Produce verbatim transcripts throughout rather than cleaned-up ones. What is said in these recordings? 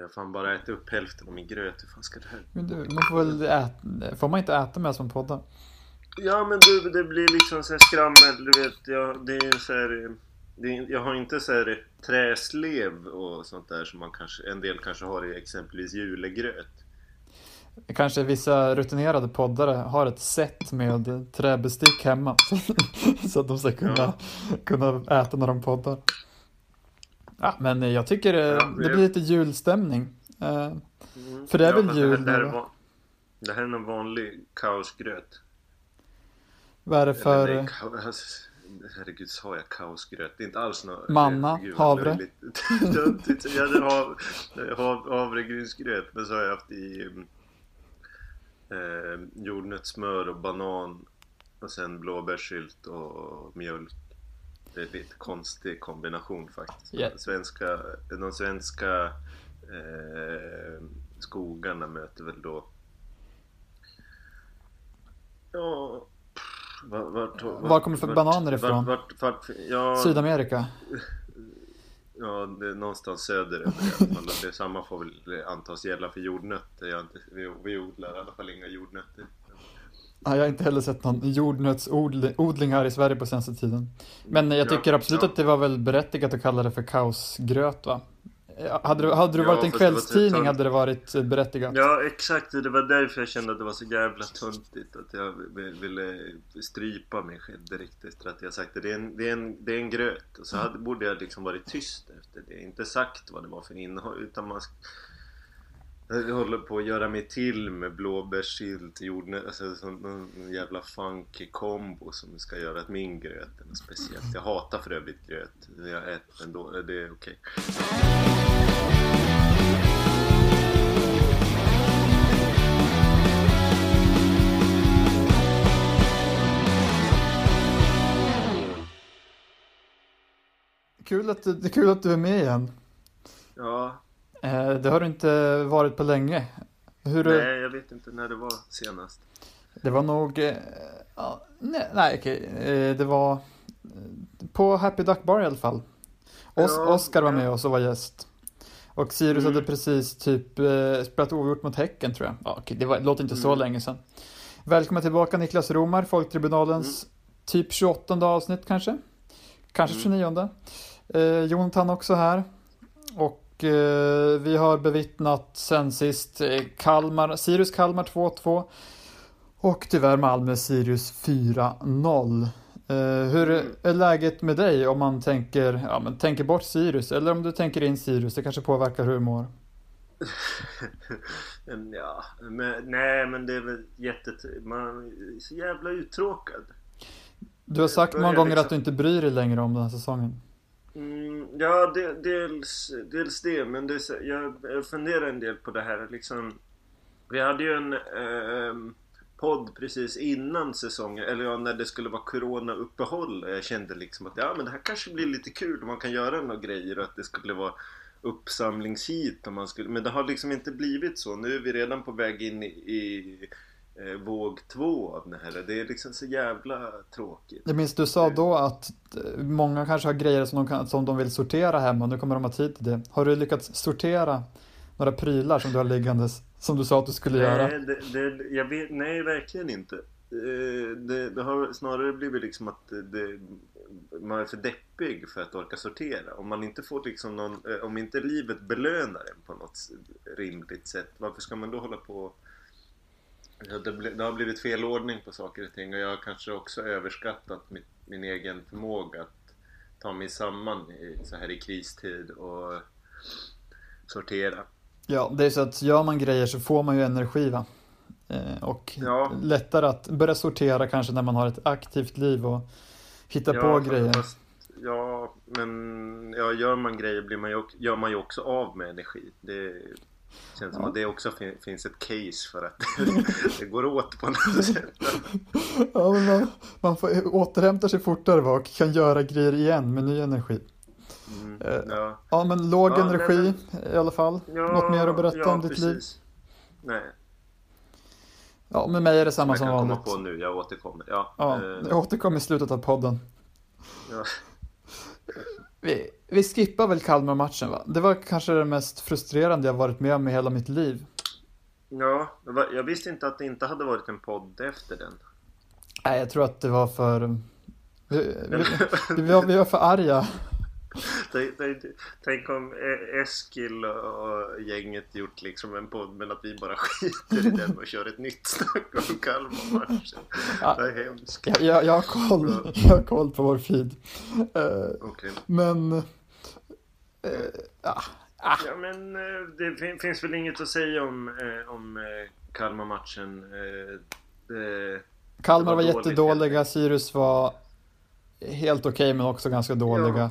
Jag fan bara äta upp hälften av min gröt. Hur fan ska det här? Men du, man får väl äta... Får man inte äta med som poddar? Ja, men du, det blir liksom så här skrammel, du vet. Jag, det är så här... Det är, jag har inte så här träslev och sånt där som man kanske... En del kanske har i exempelvis julegröt. Kanske vissa rutinerade poddare har ett set med träbestick hemma så att de ska kunna, ja. kunna äta när de poddar. Ja, men jag tycker ja, det jag... blir lite julstämning. Mm. För det är ja, väl jul. Det här, det, här är van... det här är en vanlig kaosgröt. Vad är det för... Eller, det är... Herregud, sa jag kaosgröt? Det är inte alls något... Manna, Gud, havre. Jag hade hav... hav... havregrynsgröt, men så har jag haft i... Eh, jordnötssmör och banan och sen blåbärssylt och mjölk. Det är en lite konstig kombination faktiskt. Yeah. Svenska, de svenska eh, skogarna möter väl då ja, var, var, var, var kommer för var, bananer ifrån? Var, var, var, ja, Sydamerika? Ja, det är någonstans söder. Det samma får väl antas gälla för jordnötter. Jag inte, vi, vi odlar i alla fall inga jordnötter. Ja, jag har inte heller sett någon jordnötsodling här i Sverige på senaste tiden. Men jag tycker ja, absolut ja. att det var väl berättigat att kalla det för kaosgröt, va? Hade du, hade du ja, varit en kvällstidning hade det varit berättigat. Ja, exakt. Det var därför jag kände att det var så jävla tuntigt att jag ville strypa mig själv direkt. Att jag sagt att det är en, det är en, det är en gröt. Och så hade, borde jag liksom varit tyst efter det. Inte sagt vad det var för innehåll. Utan man jag håller på att göra mig till med blåbärssylt, jordnöt. Alltså en jävla funky kombo som ska göra att min gröt är speciellt. Jag hatar för övrigt gröt. Jag äter ändå, det är okej. Kul att, det är kul att du är med igen. Ja. Det har inte varit på länge. Hur... Nej, jag vet inte när det var senast. Det var nog... Ja, nej, nej okej. Det var på Happy Duck Bar i alla fall. Os- ja, Oscar var ja. med oss och var gäst. Och Sirius mm. hade precis typ spelat oavgjort mot Häcken, tror jag. Ja, okej, det, var, det låter inte mm. så länge sedan. Välkommen tillbaka Niklas Romar, Folktribunalens mm. typ tjugoåttonde avsnitt kanske. Kanske mm. tjugonionde. Eh, Jonatan också här. Och vi har bevittnat sen sist Kalmar, Sirius Kalmar två två och tyvärr Malmö Sirius fyra noll. Hur är läget med dig om man tänker, ja, men tänker bort Sirius eller om du tänker in Sirius? Det kanske påverkar hur du mår. Ja, men, nej men det är väl jättet... Man är så jävla uttråkad. Du har sagt många gånger liksom... att du inte bryr dig längre om den här säsongen. Mm, ja, de, dels, dels det, men det, jag, jag funderar en del på det här. Liksom, vi hade ju en eh, podd precis innan säsongen, eller ja, när det skulle vara corona-uppehåll. Jag kände liksom att ja, men det här kanske blir lite kul om man kan göra några grejer och att det skulle vara uppsamlingshit. Om man skulle, men det har liksom inte blivit så. Nu är vi redan på väg in i, i eh, våg två av det här. Det är liksom så jävla tråkigt. Jag minns du sa då att många kanske har grejer som de, kan, som de vill sortera hemma och nu kommer de ha tid till det. Har du lyckats sortera några prylar som du har liggandes som du sa att du skulle nej, göra? Det, det, jag vet, nej, verkligen inte. Det, det har snarare blivit liksom att det, man är för deppig för att orka sortera. Om man inte får liksom någon, om inte livet belönar en på något rimligt sätt, varför ska man då hålla på? Det har blivit fel ordning på saker och ting och jag har kanske också överskattat mitt min egen förmåga att ta mig samman i, så här i kristid och sortera. Ja, det är så att gör man grejer så får man ju energi, va? Eh, och ja. lättare att börja sortera kanske när man har ett aktivt liv och hitta ja, på grejer. Fast, ja, men ja, gör man grejer blir man ju, gör man ju också av med energi. Det känns som ja. att det också fin- finns ett case för att det går åt på något sätt. Ja, men man, man får, återhämtar sig fortare och kan göra grejer igen med ny energi. Mm, ja. ja, men låg ja, energi nej, nej. i alla fall. Ja, något mer att berätta ja, om ditt precis. liv? Nej. Ja, med mig är det samma jag som vanligt. Jag kan komma på nu, jag återkommer. Ja, ja, jag återkommer i slutet av podden. Ja. Vi... Vi skippar väl Kalmar-matchen, va? Det var kanske det mest frustrerande jag varit med om i hela mitt liv. Ja, jag visste inte att det inte hade varit en podd efter den. Nej, jag tror att det var för... Vi, vi, vi, var, vi var för arga. Tänk om Eskil och gänget gjort liksom en podd, men att vi bara skiter i den och kör ett nytt snack om Kalmar-matchen. Ja, det är hemskt. Jag, jag, har koll, jag har koll på vår feed. Uh, okay. Men... Uh, ja. Ah. Ja, men det fin- finns väl inget att säga om, eh, om Kalmar-matchen. Eh, det, Kalmar var, var jättedåliga, Sirius var helt okej okay, men också ganska dåliga.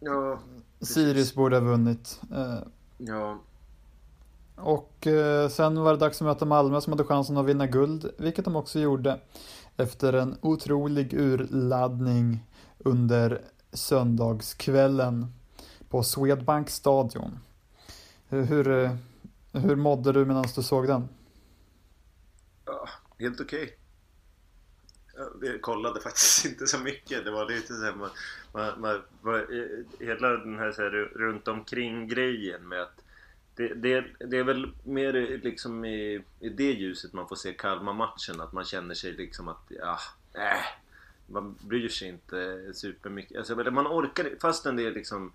Ja. Ja, Sirius borde ha vunnit. Eh. Ja. Och eh, sen var det dags att möta Malmö som hade chansen att vinna guld, vilket de också gjorde efter en otrolig urladdning under söndagskvällen på Swedbank stadion. Hur, hur, hur mådde du medan du såg den? Ja, helt okej. Okay. Jag kollade faktiskt inte så mycket. Det var lite så här, man, man, man, man, hela den här, så här runt omkring grejen med att det, det, det är väl mer liksom i, i det ljuset man får se Kalmar-matchen, att man känner sig liksom att ja, äh, man bryr sig inte supermycket. Alltså, man orkar, fastän det är liksom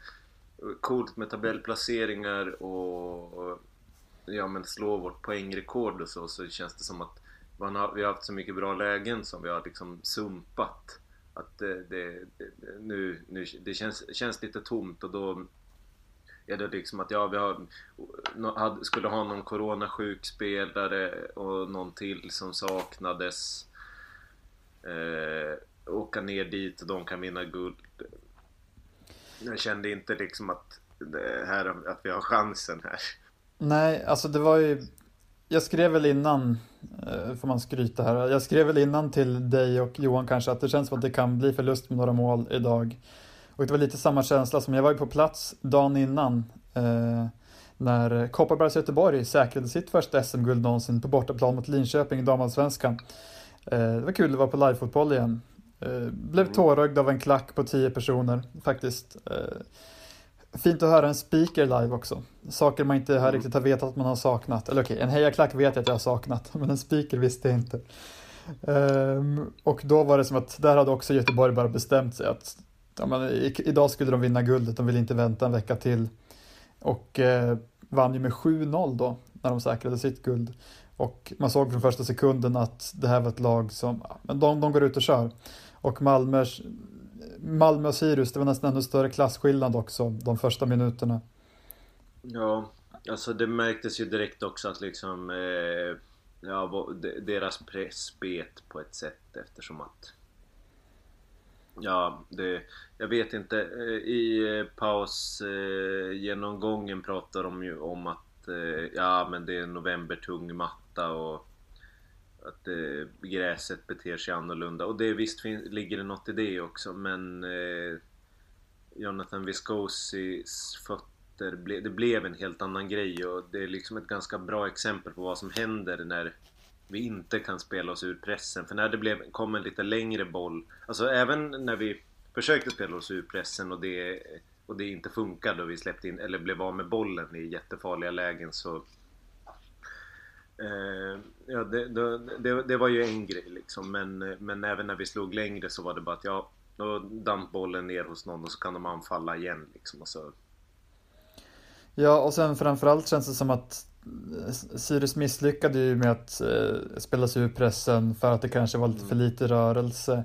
coolt med tabellplaceringar och, och ja, men slå vårt poängrekord och så, så känns det som att man har, vi har haft så mycket bra lägen som vi har liksom sumpat, att det, det, det, nu, nu, det känns, känns lite tomt. Och då är det liksom att ja, vi har, skulle ha någon coronasjuk spelare och någon till som saknades, eh, åka ner dit och de kan vinna guld. Jag kände inte liksom att, det här, att vi har chansen här. Nej, alltså det var ju... Jag skrev väl innan, får man skryta här, jag skrev väl innan till dig och Johan kanske att det känns som att det kan bli förlust med några mål idag. Och det var lite samma känsla som jag var på plats dagen innan eh, när Kopparbergs Göteborg säkrade sitt första S M-guld någonsin på bortaplan mot Linköping i damallsvenskan. Eh, det var kul att vara på livefotboll igen. Blev tårögd av en klack på tio personer faktiskt. Fint att höra en speaker live också. Saker man inte här riktigt har vetat att man har saknat. Eller okej, okay, en hejaklack vet jag att jag har saknat, men en speaker visste jag inte. Och då var det som att där hade också Göteborg bara bestämt sig att ja, men, idag skulle de vinna guldet, de ville inte vänta en vecka till. Och eh, vann ju med sju noll då när de säkrade sitt guld. Och man såg från första sekunden att det här var ett lag som... Men de, de går ut och kör. Och Malmös, Malmö och Sirius, det var nästan ännu större klassskillnad också de första minuterna. Ja, alltså det märktes ju direkt också att liksom... Eh, ja, deras press bet på ett sätt, eftersom att... Ja, det, jag vet inte. I paus eh, genomgången pratar de ju om att ja, men det är novembertung matta och att eh, gräset beter sig annorlunda, och det visst fin- ligger det något i det också, men eh, Jonatan Viscosis fötter ble- det blev en helt annan grej, och det är liksom ett ganska bra exempel på vad som händer när vi inte kan spela oss ur pressen. För när det blev, kom en lite längre boll, alltså även när vi försökte spela oss ur pressen och det och det inte funkade och vi släppte in eller blev av med bollen i jättefarliga lägen, så eh, ja, det, det, det var ju en grej liksom, men, men även när vi slog längre så var det bara att ja, då damp bollen ner hos någon och så kan de anfalla igen liksom, och så. Ja, och sen framförallt känns det som att Sirius misslyckade ju med att eh, spela sig ur pressen för att det kanske var lite för lite rörelse.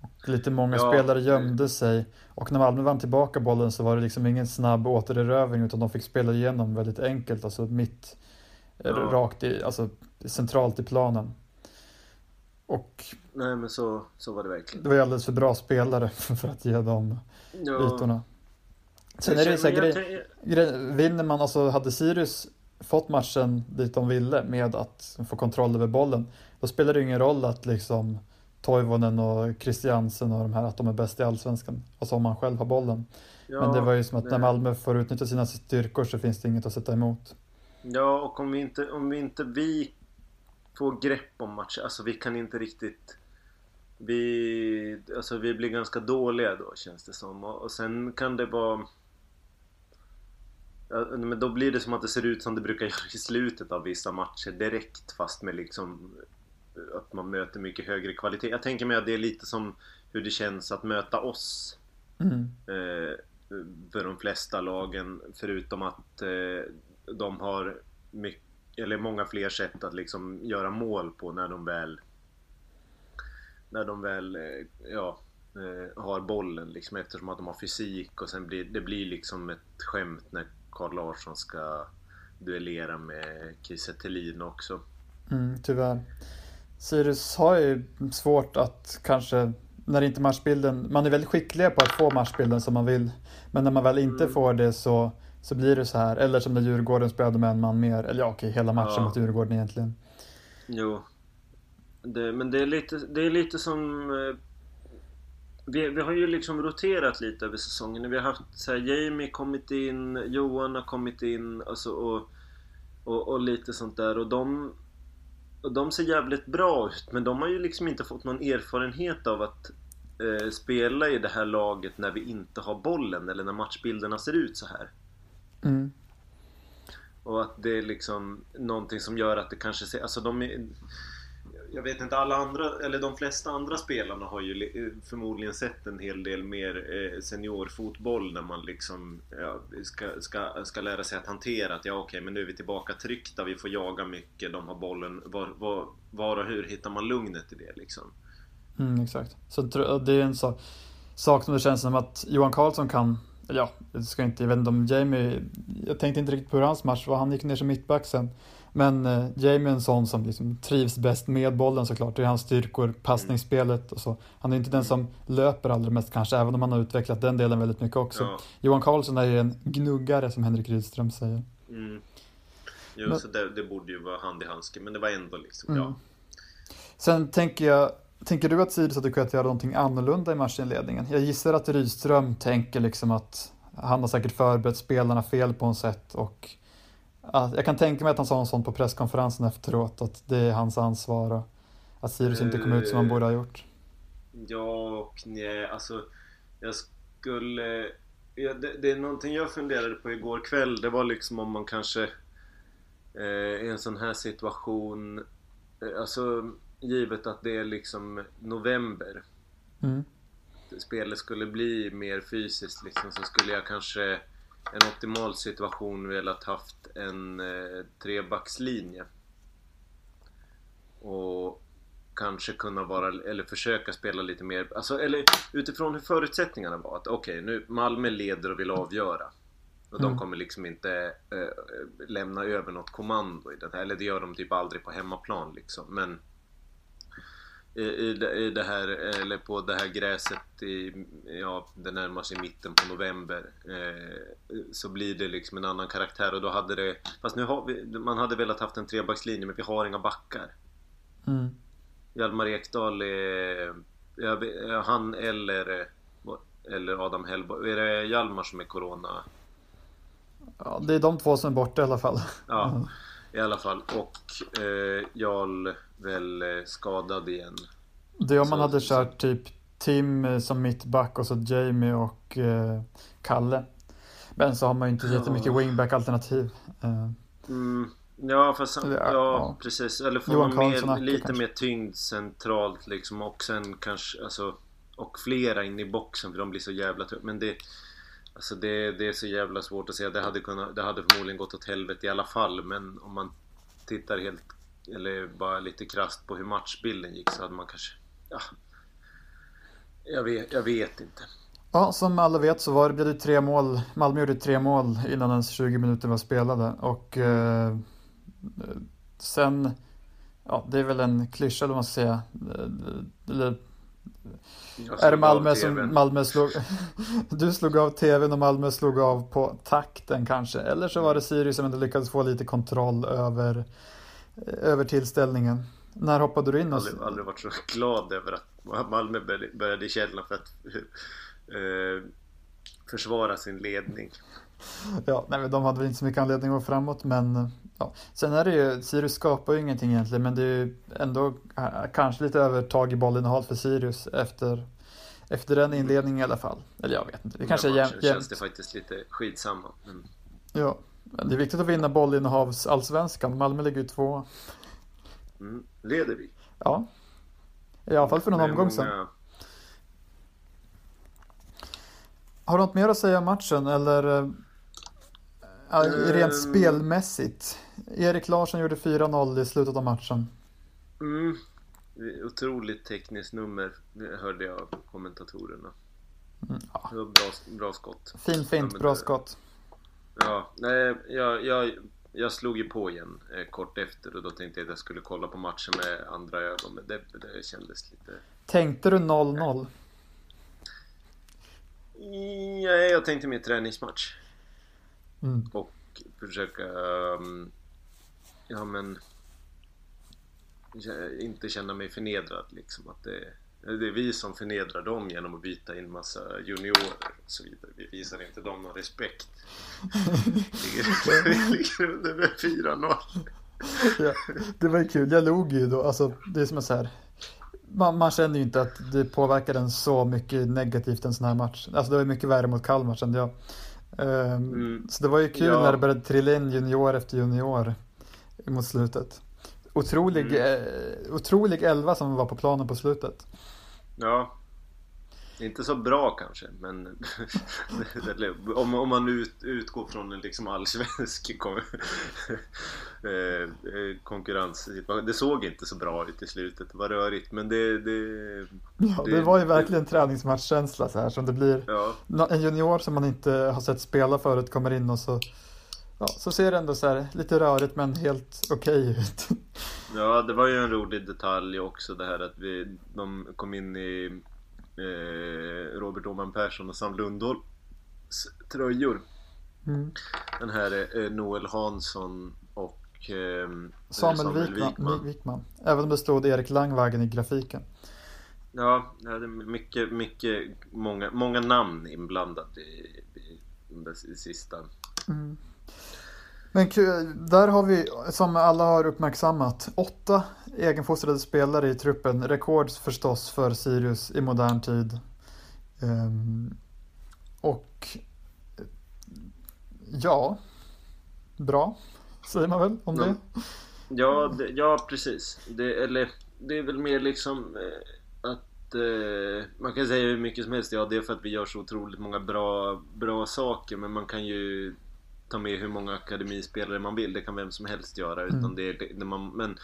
Och lite många ja. spelare gömde sig. Och när Malmö vann tillbaka bollen så var det liksom ingen snabb återerövring, utan de fick spela igenom väldigt enkelt. Alltså mitt, ja. rakt i, alltså centralt i planen. Och nej, men så, så var det verkligen. Det var ju alldeles för bra spelare för att ge dem ja. ytorna. Sen är det så här grej, grej, vinner man, alltså hade Sirius fått matchen dit de ville med att få kontroll över bollen, då spelar det ingen roll att liksom Toivonen och Christiansen och de här, att de är bäst i allsvenskan. Alltså om man själv har bollen. Ja, men det var ju som att när Malmö får utnyttja sina styrkor så finns det inget att sätta emot. Ja, och om vi inte, om vi, inte vi får grepp om matchen, alltså vi kan inte riktigt, vi, alltså vi blir ganska dåliga då, känns det som. Och, och sen kan det vara, Ja, men då blir det som att det ser ut som det brukar göra i slutet av vissa matcher direkt, fast med liksom att man möter mycket högre kvalitet. Jag tänker mig att det är lite som hur det känns att möta oss mm. eh, för de flesta lagen, förutom att eh, de har mycket, eller många fler sätt att liksom göra mål på när de väl när de väl eh, ja har bollen liksom, eftersom att de har fysik, och sen blir det blir liksom ett skämt när Carl Larsson ska duellera med Kiese Thelin också. Mm, tyvärr. Sirius har ju svårt att, kanske när inte matchbilden, man är väldigt skickliga på att få matchbilden som man vill, men när man väl inte mm. får det så, så blir det så här, eller som när Djurgården spelade med en man mer, eller ja okej, hela matchen ja. mot Djurgården egentligen. Jo. Det, men det är lite det är lite som Vi, vi har ju liksom roterat lite över säsongen. Vi har haft så här, Jamie kommit in, Johan har kommit in, alltså, och, och, och lite sånt där. Och de, och de ser jävligt bra ut, men de har ju liksom inte fått någon erfarenhet av att eh, spela i det här laget när vi inte har bollen, eller när matchbilderna ser ut så här. Mm. Och att det är liksom någonting som gör att det kanske ser... Alltså de är... Jag vet inte, alla andra, eller de flesta andra spelarna har ju förmodligen sett en hel del mer seniorfotboll när man liksom ja, ska, ska, ska lära sig att hantera att ja okej, okay, men nu är vi tillbaka tryckta, vi får jaga mycket, de har bollen, var, var, var och hur hittar man lugnet i det liksom? Mm, exakt. Så det är en sak, sak som det känns som att Johan Karlsson kan, ja, jag ska inte, jag vet inte om Jamie, jag tänkte inte riktigt på hur hans match var, han gick ner som mittback sen. Men eh, Jamie är en sån som liksom trivs bäst med bollen såklart. Det är hans styrkor, passningsspelet och så. Han är inte den som löper allra mest kanske, även om han har utvecklat den delen väldigt mycket också. Ja. Johan Karlsson är ju en gnuggare, som Henrik Rydström säger. Mm. Jo, men, så det, det borde ju vara hand i handske, men det var ändå liksom, mm. ja. Sen tänker jag, tänker du att Sirius hade kunnat göra någonting annorlunda i matchinledningen? Jag gissar att Rydström tänker liksom att han har säkert förberett spelarna fel på något sätt, och jag kan tänka mig att han sa en sån på presskonferensen efteråt, att det är hans ansvar och att Sirius uh, inte kom ut som han borde ha gjort. Ja och nej, alltså jag skulle... Ja, det, det är någonting jag funderade på igår kväll, det var liksom om man kanske eh, i en sån här situation, eh, alltså givet att det är liksom november, mm. spelet skulle bli mer fysiskt liksom, så skulle jag kanske... En optimal situation velat haft en eh, trebackslinje och kanske kunna vara, eller försöka spela lite mer, alltså, eller utifrån hur förutsättningarna var, att okej, okay, nu Malmö leder och vill avgöra och mm. de kommer liksom inte eh, lämna över något kommando i den här, eller det gör de typ aldrig på hemmaplan liksom, men i, i, i det här, eller på det här gräset i, ja, det närmar sig mitten på november, eh, så blir det liksom en annan karaktär, och då hade det, fast nu har vi, man hade velat haft en trebackslinje, men vi har inga backar. Mm. Hjalmar Ekdal är, ja, han eller eller Adam Hellborg, är det Hjalmar som är corona? Ja, det är de två som är borta i alla fall. Ja. I alla fall, och eh, Jarl väl eh, skadad igen. Det är om man så, hade kört typ Tim som mittback och så Jamie och eh, Kalle. Men så har man ju inte jättemycket ja. wingback-alternativ. Eh. Mm, ja, fast, ja, ja, ja, precis. Eller får Johan man mer, lite kanske. mer tyngd centralt liksom, och sen kanske, alltså, och flera in i boxen, för de blir så jävla tunga. Men det... Alltså det, det är så jävla svårt att säga. Det hade, kunnat, det hade förmodligen gått åt helvete i alla fall. Men om man tittar helt, eller bara lite krasst på hur matchbilden gick, så hade man kanske... Ja, jag vet, jag vet inte. Ja, som alla vet så var det, blev det tre mål. Malmö gjorde tre mål innan ens tjugo minuter var spelade. Och eh, sen... Ja, det är väl en klyscha, eller man ska säga. Eller... Är det Malmö som Malmö slog du slog av tvn och Malmö slog av på takten kanske, eller så var det Sirius som inte lyckades få lite kontroll över över tillställningen. När hoppade du in? Jag har aldrig varit så glad över att Malmö började i källorna för att eh, försvara sin ledning. Ja, nej, men de hade väl inte så mycket anledning att gå framåt, men ja. Sen är det ju, Sirius skapar ju ingenting egentligen, men det är ju ändå kanske lite övertag i bollinnehav för Sirius efter, efter den inledningen i alla fall. Eller jag vet inte, det kanske är jämnt. Känns det faktiskt lite skitsamma. Men... Ja, det är viktigt att vinna bollinnehavsallsvenskan. Malmö ligger ju två. Mm. Leder vi? Ja. I alla fall för någon omgång sen. Många... Har du något mer att säga om matchen? Eller... Rent spelmässigt. Erik Larsson gjorde fyra noll i slutet av matchen. Mm. Otroligt tekniskt nummer, hörde jag av kommentatorerna. Mm, ja. Det var bra, bra skott. Fin, fint, ja, bra det, skott. Ja, nej, jag, jag, jag slog ju på igen eh, kort efter, och då tänkte jag att jag skulle kolla på matchen med andra ögon, men det, det kändes lite... Tänkte du noll noll? Nej, ja, jag tänkte mer träningsmatch. Mm. Och försöka um, ja men inte känna mig förnedrad, liksom, att det, det är vi som förnedrar dem genom att byta in massa juniorer och så vidare. Vi visar inte dem någon respekt. Vi ligger under med fyra noll. Ja, det var kul, jag log ju då, alltså, det är som så här. Man, man känner ju inte att det påverkar den så mycket negativt en sån här match. Alltså det var mycket värre mot Kalmar, kände jag. Mm. Så det var ju kul, ja, när det började trilla in junior efter junior mot slutet. Otrolig, mm. eh, otrolig elva som var på planen på slutet. Ja. Inte så bra kanske, men om, om man ut, utgår från en liksom allsvensk kon- eh, konkurrenssituation. Det såg inte så bra ut i slutet, det var rörigt, men det... Det, ja, det, det var ju verkligen det... träningsmatchkänsla så här, som det blir. Ja. En junior som man inte har sett spela förut kommer in och så... Ja, så ser det ändå så här lite rörigt men helt okej ut. Ja, det var ju en rolig detalj också det här att vi, de kom in i... Robert Åman Persson och Sam Lundholms tröjor. Mm. Den här är Noel Hansson och Samuel, Samuel Wikman. Wikman. Även om det stod Erik Langvagen i grafiken. Ja, det är mycket, mycket många, många namn inblandat i, i, i sista. Mm. Men där har vi, som alla har uppmärksammat, åtta egenfostrade spelare i truppen. Rekord förstås för Sirius i modern tid. Ehm, och ja, bra säger man väl om det? Ja, det, ja precis. Det, eller, det är väl mer liksom att eh, man kan säga hur mycket som helst. Ja, det är för att vi gör så otroligt många bra, bra saker, men man kan ju... ta med hur många akademispelare man vill. Det kan vem som helst göra, utan mm. det, det, det man, men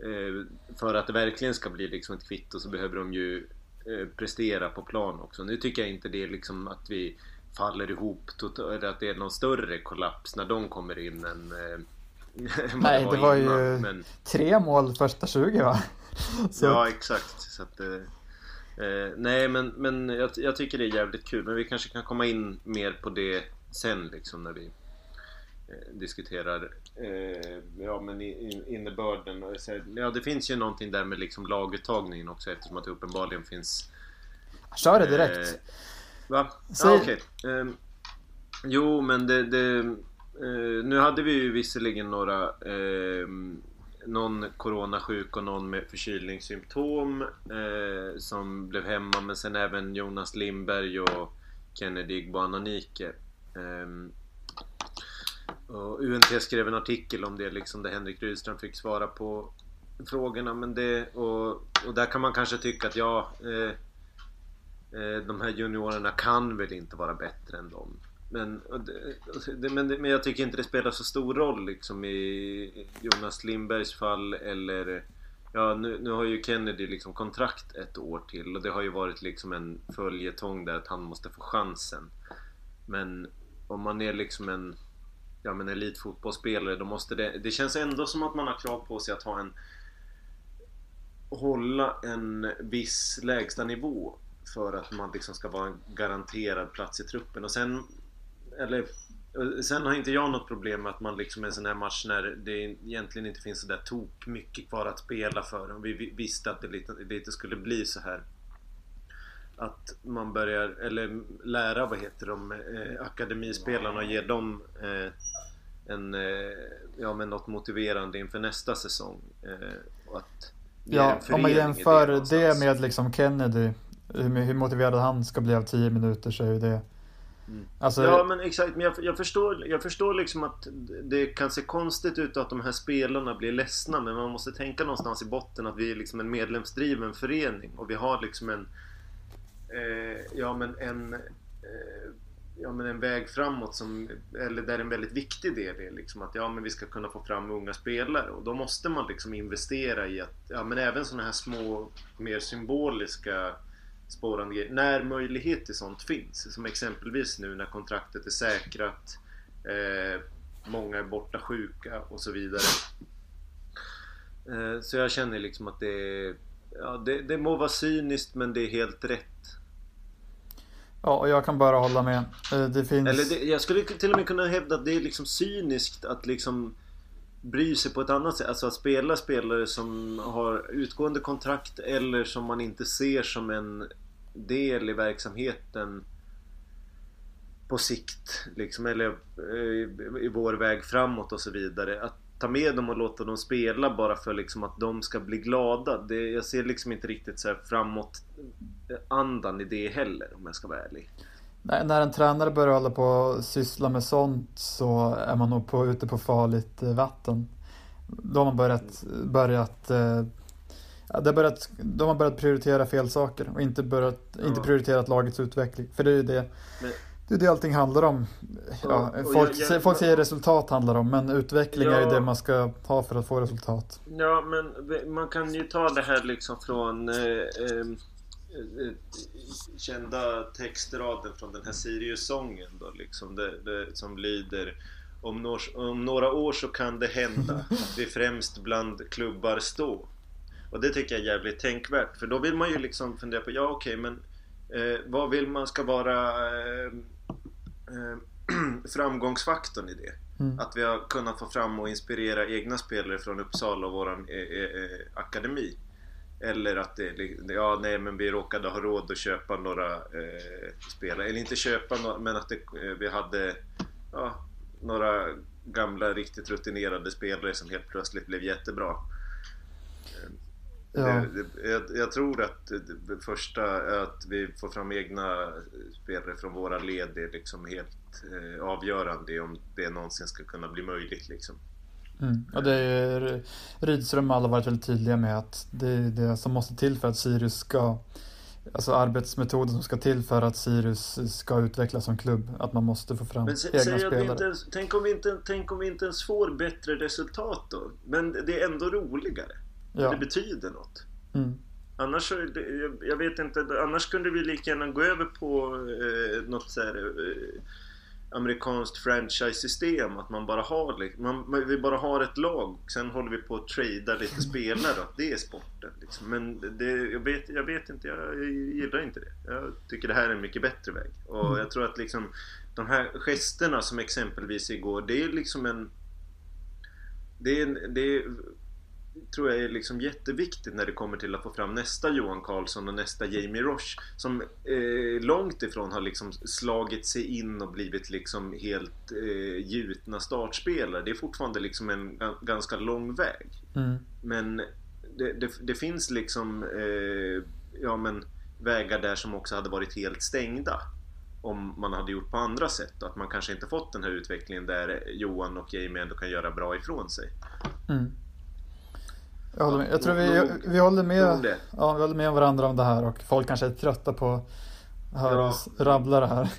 eh, för att det verkligen ska bli liksom ett kvitto, så behöver de ju eh, prestera på plan också. Nu tycker jag inte det är liksom att vi faller ihop total, eller att det är någon större kollaps när de kommer in än, eh, nej, det var, det var innan, ju men... tre mål första tjugo, va? Så. Ja, exakt. Så att eh... Eh, nej, men, men jag, jag tycker det är jävligt kul. Men vi kanske kan komma in mer på det sen, liksom, när vi diskuterar eh, ja, men innebörden. Och så, ja, det finns ju någonting där med liksom laguttagningen också, eftersom att det uppenbarligen finns. Kör det direkt. Eh, va? Ja, okej. Okay. Eh, jo, men det, det eh, nu hade vi ju visserligen några eh, någon coronasjuk och någon med förkylningssymptom eh, som blev hemma, men sen även Jonas Lindberg och Kennedy Igbananike. Eh, Och U N T skrev en artikel om det, liksom, där Henrik Rydström fick svara på frågorna, men det, och, och där kan man kanske tycka att ja, eh, eh, de här juniorerna kan väl inte vara bättre än dem, men, och det, och det, men, det, men jag tycker inte det spelar så stor roll, liksom, i Jonas Lindbergs fall. Eller ja, nu, nu har ju Kennedy liksom kontrakt ett år till, och det har ju varit liksom en följetong där att han måste få chansen. Men om man är liksom en ja men elitfotbollsspelare, då måste det, det känns ändå som att man har krav på sig att ha en hålla en viss lägsta nivå för att man liksom ska vara en garanterad plats i truppen. Och sen eller sen har inte jag något problem med att man liksom en sån här match när det egentligen inte finns så där tok mycket kvar att spela för, och vi visste att det lite, lite skulle bli så här, att man börjar eller lära vad heter de eh, akademispelarna och ge dem eh, en eh, ja men något motiverande inför nästa säsong. Eh, och att ja, om man jämför det, det med liksom Kennedy, hur, hur motiverad han ska bli av tio minuter, så är det Mm. Alltså, ja men exakt, men jag, jag, förstår, jag förstår liksom att det kan se konstigt ut att de här spelarna blir ledsna, men man måste tänka någonstans i botten att vi är liksom en medlemsdriven förening och vi har liksom en eh, ja men en eh, ja men en väg framåt som, eller där en väldigt viktig del är liksom att ja men vi ska kunna få fram unga spelare, och då måste man liksom investera i att ja men även sådana här små mer symboliska spårande, när möjlighet till sånt finns, som exempelvis nu när kontraktet är säkrat, eh, många är borta sjuka och så vidare. Eh, så jag känner liksom att det, ja, det, det må vara cyniskt, men det är helt rätt. Ja, och jag kan bara hålla med. Det finns... Eller det, jag skulle till och med kunna hävda att det är liksom cyniskt att liksom bryr sig på ett annat sätt, alltså att spela spelare som har utgående kontrakt eller som man inte ser som en del i verksamheten på sikt liksom, eller i vår väg framåt och så vidare, att ta med dem och låta dem spela bara för liksom att de ska bli glada. Det, jag ser liksom inte riktigt så här framåt andan i det heller, om jag ska vara ärlig. Nej, när en tränare börjar hålla på och syssla med sånt så är man nog på, ute på farligt vatten. Då har man börjat, börjat, eh, börjat, då har man börjat prioritera fel saker och inte, börjat, ja. inte prioriterat lagets utveckling. För det är ju det, men, det, är det allting handlar om. Ja, ja, folk, jag, jag, folk säger resultat handlar om, men utveckling ja, är ju det man ska ta för att få resultat. Ja, men man kan ju ta det här liksom från... Eh, eh, kända textraden från den här Sirius-sången då, liksom, det, det, som lyder om, nårs, om några år så kan det hända att vi främst bland klubbar stå. Och det tycker jag är jävligt tänkvärt, för då vill man ju liksom fundera på ja okej okay, men eh, vad vill man ska vara eh, eh, framgångsfaktorn i det? Mm. Att vi har kunnat få fram och inspirera egna spelare från Uppsala och våran eh, eh, akademi. Eller att det, ja nej men vi råkade ha råd att köpa några eh, spelare, eller inte köpa några, men att det, eh, vi hade ja, några gamla riktigt rutinerade spelare som helt plötsligt blev jättebra. Ja. Det, det, jag, jag tror att det första är att vi får fram egna spelare från våra led är liksom helt eh, avgörande om det någonsin ska kunna bli möjligt liksom. Mm. Och det är Rydström och alla varit väldigt tydliga med att det är det som måste till för att Sirius ska, alltså arbetsmetoden som ska till för att Sirius ska utvecklas som klubb, att man måste få fram men se, egna spelare. Inte ens, tänk, om vi inte, tänk om vi inte ens får bättre resultat då, men det är ändå roligare. Ja. Det betyder något. Mm. Annars så, jag, jag vet inte, annars kunde vi lika gärna gå över på eh, något så här... Eh, amerikanskt franchise-system, att man bara har man, vi bara har ett lag, sen håller vi på att trada lite spelare, att det är sporten liksom. Men det, jag, vet, jag vet inte jag, jag gillar inte det, jag tycker det här är en mycket bättre väg, och jag tror att liksom, de här gesterna som exempelvis igår, det är liksom en det, är, det är, tror jag är liksom jätteviktigt när det kommer till att få fram nästa Johan Karlsson och nästa Jamie Roche, som eh, långt ifrån har liksom slagit sig in och blivit liksom helt eh, gjutna startspelare. Det är fortfarande liksom en g- ganska lång väg. Mm. Men det, det, det finns liksom eh, ja, men vägar där som också hade varit helt stängda om man hade gjort på andra sätt, att man kanske inte fått den här utvecklingen där Johan och Jamie ändå kan göra bra ifrån sig. Mm. Jag håller med. Jag tror vi, vi, håller med, ja, vi håller med varandra om det här, och folk kanske är trötta på att höra ja. oss rabbla det här.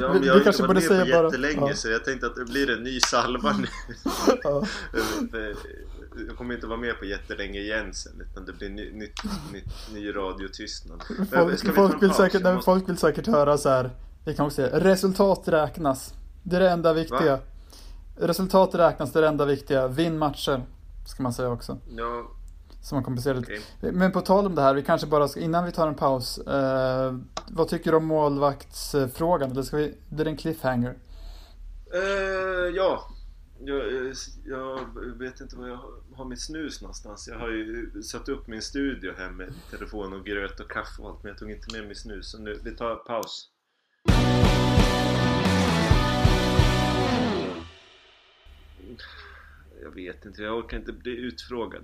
Ja, men vi, jag har inte varit med på jättelänge bara, ja. så jag tänkte att det blir en ny salva nu. Ja. Jag kommer inte vara med på jättelänge igen sen, utan det blir ny, ny, ny, ny radiotystnad. Folk, vi folk, vill säkert, nej, folk vill säkert höra så här, vi kan också säga, resultat räknas. Det är det enda viktiga. Va? Resultat räknas, det är det enda viktiga. Vinn matcher, ska man säga också. Ja. Så man kompenserar lite. Okay. Men på tal om det här, vi kanske bara ska, innan vi tar en paus, eh, vad tycker du om målvaktsfrågan? Eller ska vi, det är en cliffhanger. Uh, ja. Jag, jag vet inte var jag har mitt snus någonstans. Jag har ju satt upp min studio här med telefon och gröt och kaffe och allt, men jag tog inte med min snus. Så nu, vi tar paus. Jag vet inte, jag orkar inte bli utfrågad.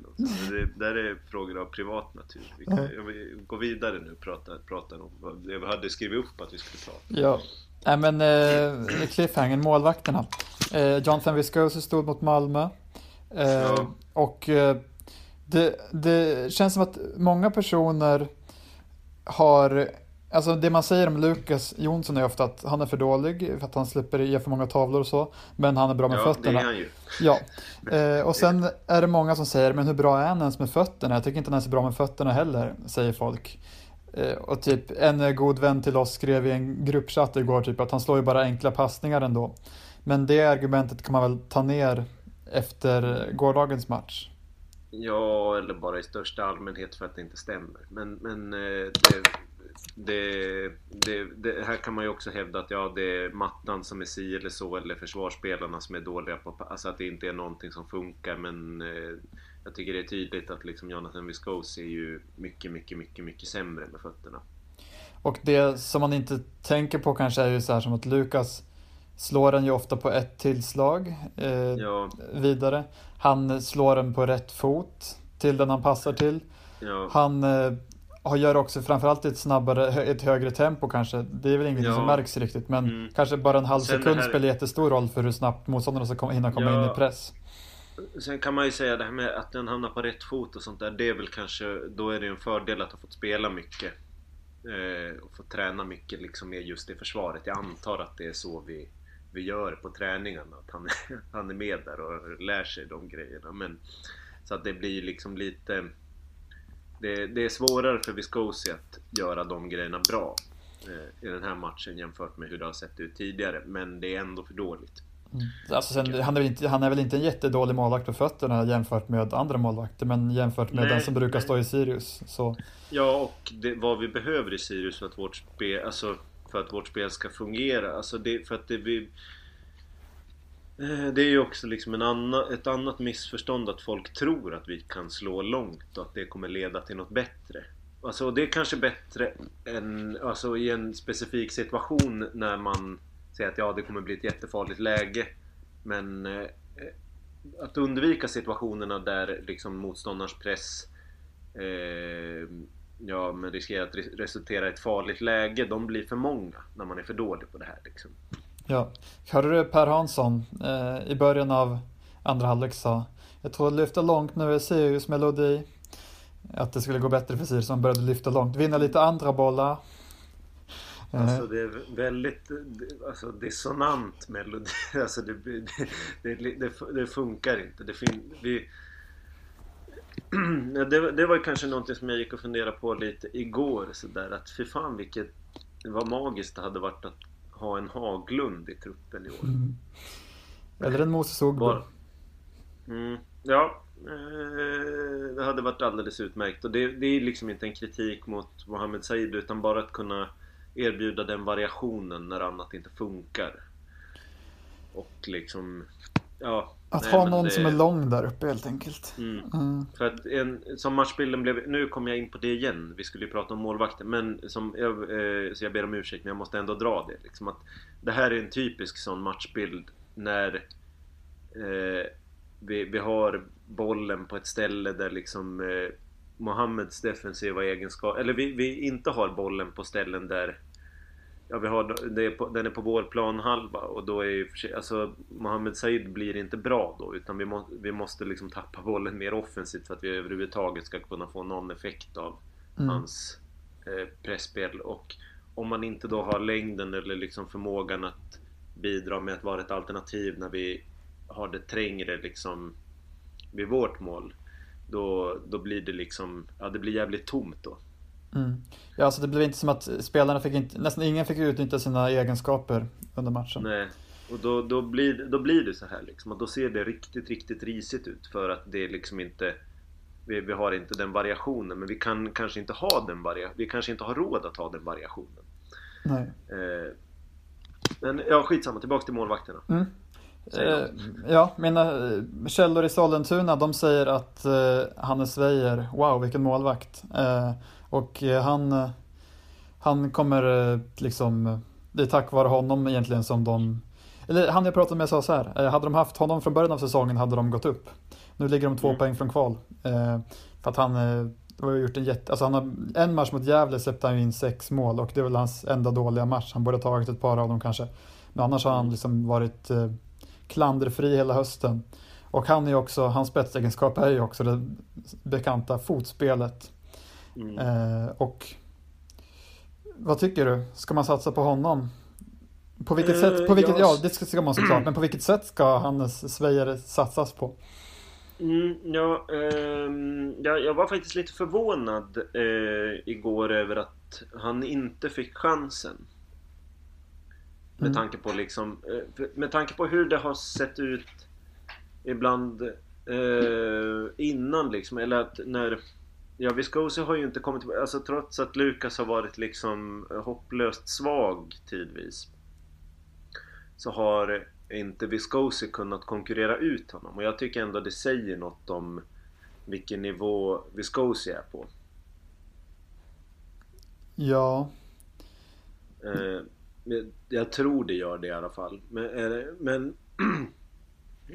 Det där är frågor av privat natur. Vi kan, jag vill gå vidare nu och prata, prata om vad vi hade skrivit upp att vi skulle prata. Ja, Nej, men eh, cliffhanger, målvakterna. Eh, Jonathan Viscosi stod mot Malmö. Eh, ja. Och eh, det, det känns som att många personer har... Alltså det man säger om Lukas Jonsson är ofta att han är för dålig för att han släpper i för många tavlor och så. Men han är bra med ja, fötterna. Det är han ju. Ja, eh, och sen är det många som säger, men hur bra är han ens med fötterna? Jag tycker inte han är så bra med fötterna heller, säger folk. Och typ en god vän till oss skrev i en gruppchatt igår typ att han slår ju bara enkla passningar ändå. Men det argumentet kan man väl ta ner efter gårdagens match. Ja, eller bara i största allmänhet för att det inte stämmer. Men, men det, det, det, det här kan man ju också hävda att ja, det är mattan som är si eller så, eller försvarsspelarna som är dåliga på, alltså att det inte är någonting som funkar, men... Jag tycker det är tydligt att liksom Jonathan Viscosi är ju mycket, mycket, mycket, mycket sämre med fötterna. Och det som man inte tänker på kanske är ju så här som att Lukas slår den ju ofta på ett tillslag eh, ja. vidare. Han slår den på rätt fot till den han passar till. Ja. Han eh, gör också framförallt ett snabbare, ett högre tempo kanske. Det är väl inget ja. som märks riktigt, men mm. kanske bara en halv Sen sekund här... spelar jättestor roll för hur snabbt motståndarna ska hinna komma ja. in i press. Sen kan man ju säga det här med att den hamnar på rätt fot och sånt där, det är väl kanske, då är det en fördel att ha fått spela mycket eh, och få träna mycket liksom med just i försvaret. Jag antar att det är så vi, vi gör på träningarna, att han, han är med där och lär sig de grejerna. Men, så att det blir liksom lite, det, det är svårare för Viscosi att göra de grejerna bra eh, i den här matchen jämfört med hur det har sett ut tidigare, men det är ändå för dåligt. Alltså sen, han, är inte, han är väl inte en jättedålig målvakt på fötterna jämfört med andra målvakter, men jämfört med nej, den som brukar nej. stå i Sirius så... Ja, och det, vad vi behöver i Sirius för att vårt spel, alltså, för att vårt spel ska fungera, alltså det, för att det vi, det är ju också liksom en annan, ett annat missförstånd att folk tror att vi kan slå långt och att det kommer leda till något bättre. Alltså det är kanske bättre än, alltså, i en specifik situation när man säga att ja, det kommer bli ett jättefarligt läge, men eh, att undvika situationerna där liksom motståndarens press eh, ja, men riskerar att resultera i ett farligt läge, de blir för många när man är för dålig på det här liksom. Ja, hörde du Per Hansson eh, i början av andra halvlek sa, jag tror att lyfta långt nu är Sirius melodi, att det skulle gå bättre för Sirius som började lyfta långt, vinna lite andra bollar. Alltså det är väldigt alltså dissonant melodi, alltså det, det, det, det funkar inte. Det, fin, vi, det, det var kanske någonting som jag gick och fundera på lite igår så där, att för fan vilket vad magiskt det hade varit att ha en Haglund i truppen i år. Mm. Eller en Moses Ogbu. Mm, ja, det hade varit alldeles utmärkt, och det, det är liksom inte en kritik mot Mohamed Said utan bara att kunna erbjuda den variationen när annat inte funkar. Och liksom ja, att nej, ha någon det... som är lång där uppe helt enkelt. Mm. Mm. För att en, som matchbilden blev, nu kommer jag in på det igen. Vi skulle ju prata om målvakten, men som jag, eh, så jag ber om ursäkt, men jag måste ändå dra det liksom, att det här är en typisk sån matchbild när eh, vi, vi har bollen på ett ställe där liksom eh, Mohammeds defensiva egenskap, eller vi, vi inte har bollen på ställen där ja, vi har, det är på, den är på vår planhalva, och då är ju alltså, Mohammed Said blir inte bra då, utan vi, må, vi måste liksom tappa bollen mer offensivt för att vi överhuvudtaget ska kunna få någon effekt av mm. hans eh, pressspel. Och om man inte då har längden eller liksom förmågan att bidra med att vara ett alternativ när vi har det trängre liksom vid vårt mål, Då, då blir det liksom ja, det blir jävligt tomt då. Mm. Ja, alltså det blev inte som att spelarna fick inte, nästan ingen fick utnyttja sina egenskaper under matchen. Nej. Och då då blir då blir det så här liksom, och då ser det riktigt riktigt risigt ut för att det är liksom inte vi, vi har inte den variationen, men vi kan kanske inte ha den varia, vi kanske inte har råd att ha den variationen. Nej. Eh, men ja, skitsamma, tillbaka till målvakterna. Mm. Eh, ja, mina källor i Sollentuna, de säger att eh, Hannes Weijer, wow vilken målvakt, eh, och eh, han han kommer eh, liksom, det är tack vare honom egentligen som de, eller han jag pratade med sa så här, eh, hade de haft honom från början av säsongen hade de gått upp, nu ligger de två mm. poäng från kval eh, för att han eh, och har gjort en jätte, alltså han har en match mot Gävle släppte han in sex mål och det är väl hans enda dåliga match. Han borde ha tagit ett par av dem kanske. Men annars har han liksom varit eh, klanderfri hela hösten. Och han är också, hans spetsegenskap är ju också det bekanta fotspelet. Mm. Eh, och vad tycker du? Ska man satsa på honom? På vilket eh, sätt? På vilket, jag... Ja, det ska man såklart. Men på vilket sätt ska Hannes svejare satsas på? Mm, ja, eh, jag, jag var faktiskt lite förvånad eh, igår över att han inte fick chansen. Med tanke på liksom, med tanke på hur det har sett ut ibland eh, innan liksom, eller att när ja, Viscosi har ju inte kommit, alltså trots att Lukas har varit liksom hopplöst svag tidvis, så har inte Viscosi kunnat konkurrera ut honom, och jag tycker ändå det säger något om vilken nivå Viscosi är på. Ja. Eh, jag tror det gör det i alla fall. Men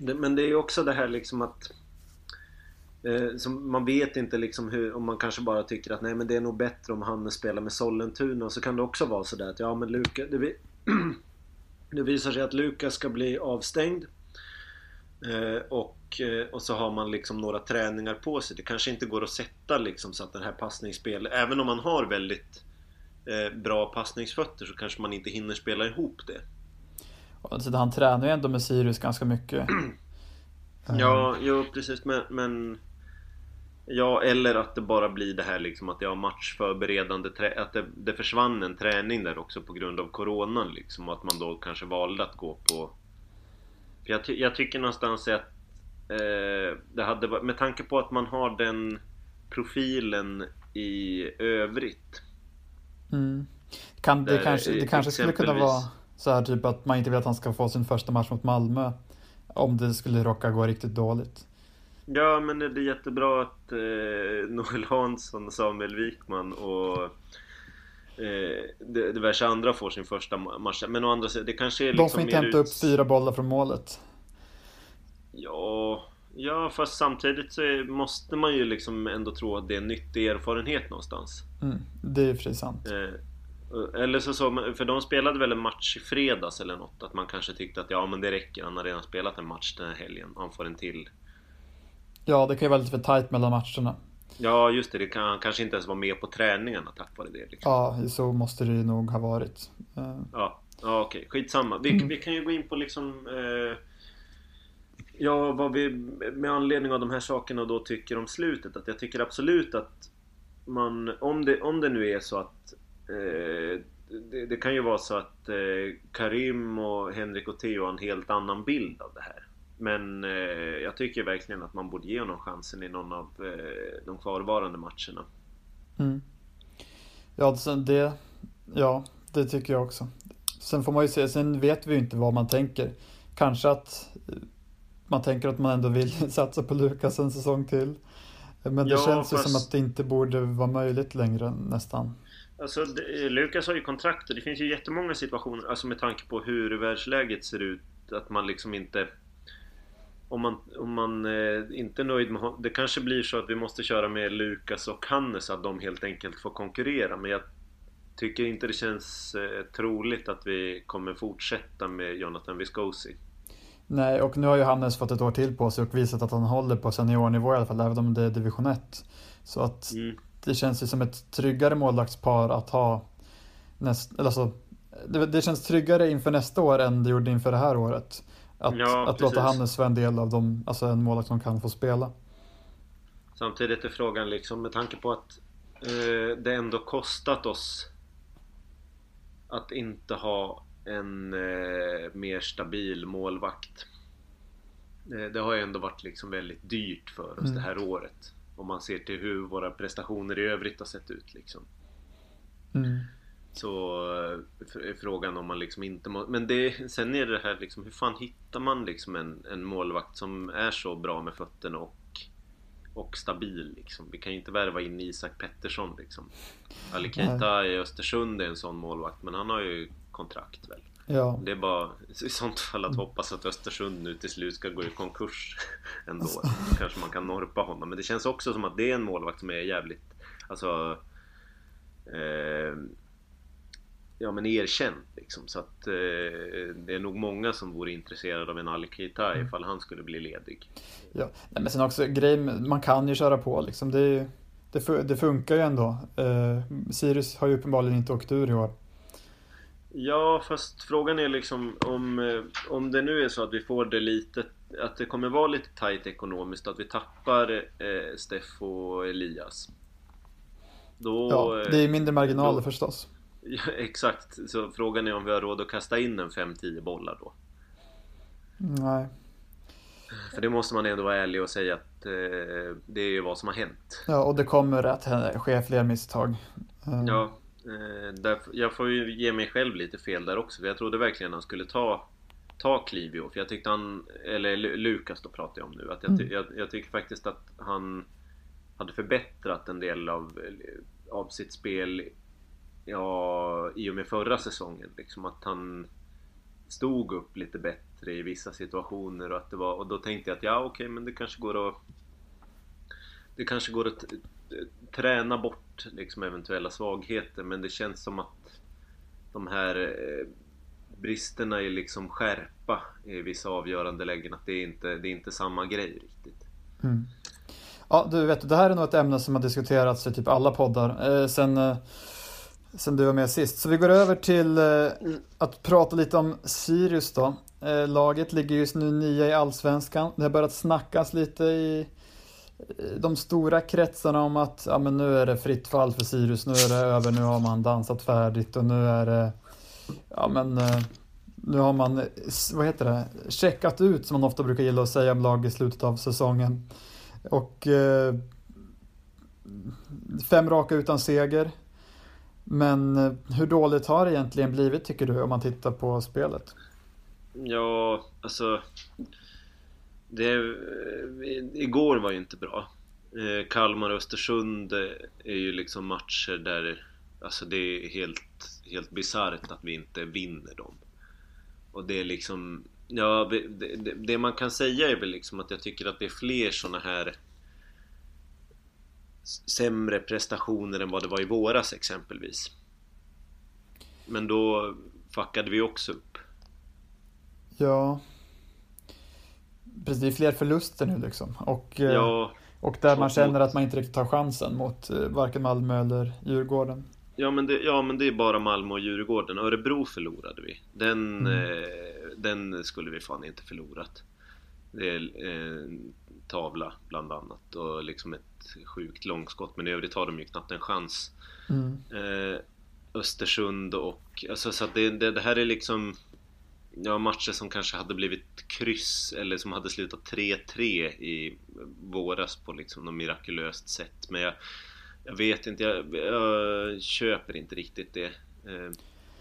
men, men det är ju också det här liksom att eh, som man vet inte liksom hur, om man kanske bara tycker att nej, men det är nog bättre om han spelar med Sollentuna, och så kan det också vara så där att ja, men Luka, det, det visar sig att Luka ska bli avstängd. Eh, och eh, och så har man liksom några träningar på sig. Det kanske inte går att sätta liksom så att den här passningsspelet, även om man har väldigt bra passningsfötter, så kanske man inte hinner spela ihop det. Alltså, han tränar ju ändå med Sirius ganska mycket. Ja, jo, precis. Men, men ja, eller att det bara blir det här liksom att jag har matchförberedande trä- att det, det försvann en träning där också på grund av coronan liksom, och att man då kanske valde att gå på. För jag, ty- jag tycker någonstans att eh, det hade varit, med tanke på att man har den profilen i övrigt. Mm. Kan, det kanske, det kanske skulle kunna vara så här typ att man inte vill att han ska få sin första match mot Malmö om det skulle råka gå riktigt dåligt. Ja, men det är jättebra att eh, Noel Hansson, Samuel Wikman och eh, det, diverse andra får sin första match. Men å andra sidan, det kanske är liksom de får inte hämta ut... upp fyra bollar från målet. Ja, ja, fast samtidigt så är, måste man ju liksom ändå tro att det är en nyttig erfarenhet någonstans. Mm, det är precis sant. Eh, eller så, så, för de spelade väl en match i fredags eller något, att man kanske tyckte att ja, men det räcker, han har redan spelat en match den här helgen, han får en till. Ja, det kan ju vara lite för tajt mellan matcherna. Ja, just det, det kan, han kanske inte ens var med på träningarna tack vare det liksom. Ja, så måste det nog ha varit. Eh. Ja, ja, okej, skitsamma. Vi, mm. vi kan ju gå in på liksom... Eh, ja, vad vi med anledning av de här sakerna då tycker om slutet, att jag tycker absolut att man, om det, om det nu är så att eh, det, det kan ju vara så att eh, Karim och Henrik och Theo har en helt annan bild av det här, men eh, jag tycker verkligen att man borde ge honom chansen i någon av eh, de kvarvarande matcherna. Mm. Ja, det, ja, det tycker jag också. Sen får man ju se, sen vet vi ju inte vad man tänker. Kanske att man tänker att man ändå vill satsa på Lukas en säsong till. Men det ja, känns ju fast... som att det inte borde vara möjligt längre nästan. Alltså, det, Lukas har ju kontrakt, och det finns ju jättemånga situationer, alltså med tanke på hur världsläget ser ut, att man liksom inte, om man, om man eh, inte är nöjd med, det kanske blir så att vi måste köra med Lukas och Hannes, att de helt enkelt får konkurrera. Men jag tycker inte det känns eh, troligt att vi kommer fortsätta med Jonatan Viscosi. Nej, och nu har ju Hannes fått ett år till på sig och visat att han håller på seniornivå i alla fall, även om det är division ett. Så att mm. det känns ju som ett tryggare målvaktspar att ha näst, eller alltså, det, det känns tryggare inför nästa år än det gjorde inför det här året. Att, ja, att låta Hannes vara en del av dem, alltså en målvakt som kan få spela. Samtidigt är frågan liksom, med tanke på att eh, det ändå kostat oss att inte ha en eh, mer stabil målvakt. Eh, det har ju ändå varit liksom väldigt dyrt för oss mm. det här året, om man ser till hur våra prestationer i övrigt har sett ut liksom. Mm. Så eh, är frågan om man liksom inte må- men det, sen är det här liksom, hur fan hittar man liksom en, en målvakt som är så bra med fötterna och och stabil liksom. Vi kan ju inte värva in Isak Pettersson liksom. Ali Keita i Östersund är en sån målvakt, men han har ju kontrakt väl. Ja. Det är bara i sånt fall att hoppas att Östersund nu till slut ska gå i konkurs ändå. Alltså. Kanske man kan norpa honom. Men det känns också som att det är en målvakt som är jävligt, alltså, eh, ja, men erkänt liksom. Så att eh, det är nog många som vore intresserade av en Ali Keita mm. ifall han skulle bli ledig. Ja, men sen också grejen, man kan ju köra på liksom. Det, det, det funkar ju ändå. Eh, Sirius har ju uppenbarligen inte åkt ur i år. Ja, fast frågan är liksom om, om det nu är så att vi får det lite, att det kommer vara lite tajt ekonomiskt, att vi tappar eh, Steff och Elias. Då, ja, det är mindre marginaler då, förstås. Ja, exakt, så frågan är om vi har råd att kasta in en fem till tio bollar då. Nej. För det måste man ändå vara ärlig och säga att eh, det är ju vad som har hänt. Ja, och det kommer att ske fler misstag. Mm. Ja. Där, jag får ju ge mig själv lite fel där också, för jag trodde verkligen han skulle ta ta Klivio, för jag tyckte han, eller Lukas då pratar jag om nu, att jag, mm. jag, jag tycker faktiskt att han hade förbättrat en del av, av sitt spel, ja, i och med förra säsongen liksom, att han stod upp lite bättre i vissa situationer och att det var, och då tänkte jag att ja, okej, men det kanske går att det kanske går att träna bort liksom eventuella svagheter, men det känns som att de här eh, bristerna är liksom skärpa i vissa avgörande lägen, att det är inte, det är inte samma grej riktigt. Mm. Ja, du vet, det här är nog ett ämne som har diskuterats i typ alla poddar eh, sen, eh, sen du var med sist, så vi går över till eh, att prata lite om Sirius då. Eh, laget ligger just nu nia i Allsvenskan. Det har börjat snackas lite i de stora kretsarna om att ja, men nu är det fritt fall för Sirius, nu är det över, nu har man dansat färdigt och nu är det, ja, men nu har man, vad heter det, checkat ut, som man ofta brukar gilla att säga om lag i slutet av säsongen. Och eh, fem raka utan seger. Men hur dåligt har det egentligen blivit, tycker du, om man tittar på spelet? Ja, alltså det, igår var ju inte bra. Kalmar och Östersund är ju liksom matcher där, alltså det är helt, helt bisarrt att vi inte vinner dem. Och det är liksom, ja, det, det, det man kan säga är väl liksom att jag tycker att det är fler såna här sämre prestationer än vad det var i våras exempelvis. Men då fuckade vi också upp. Ja. Precis, det är fler förluster nu liksom. Och, ja, och där man känner att man inte riktigt tar chansen mot varken Malmö eller Djurgården. Ja, men det, ja, men det är bara Malmö och Djurgården. Örebro förlorade vi. Den, mm. eh, den skulle vi fan inte förlorat. Det är eh, tavla bland annat och liksom ett sjukt långskott. Men i övrigt har de ju knappt en chans. Mm. Eh, Östersund och... Alltså, så att det, det, det här är liksom... Ja, matcher som kanske hade blivit kryss eller som hade slutat tre tre i våras på liksom något mirakulöst sätt. Men jag, jag vet inte, jag, jag köper inte riktigt det.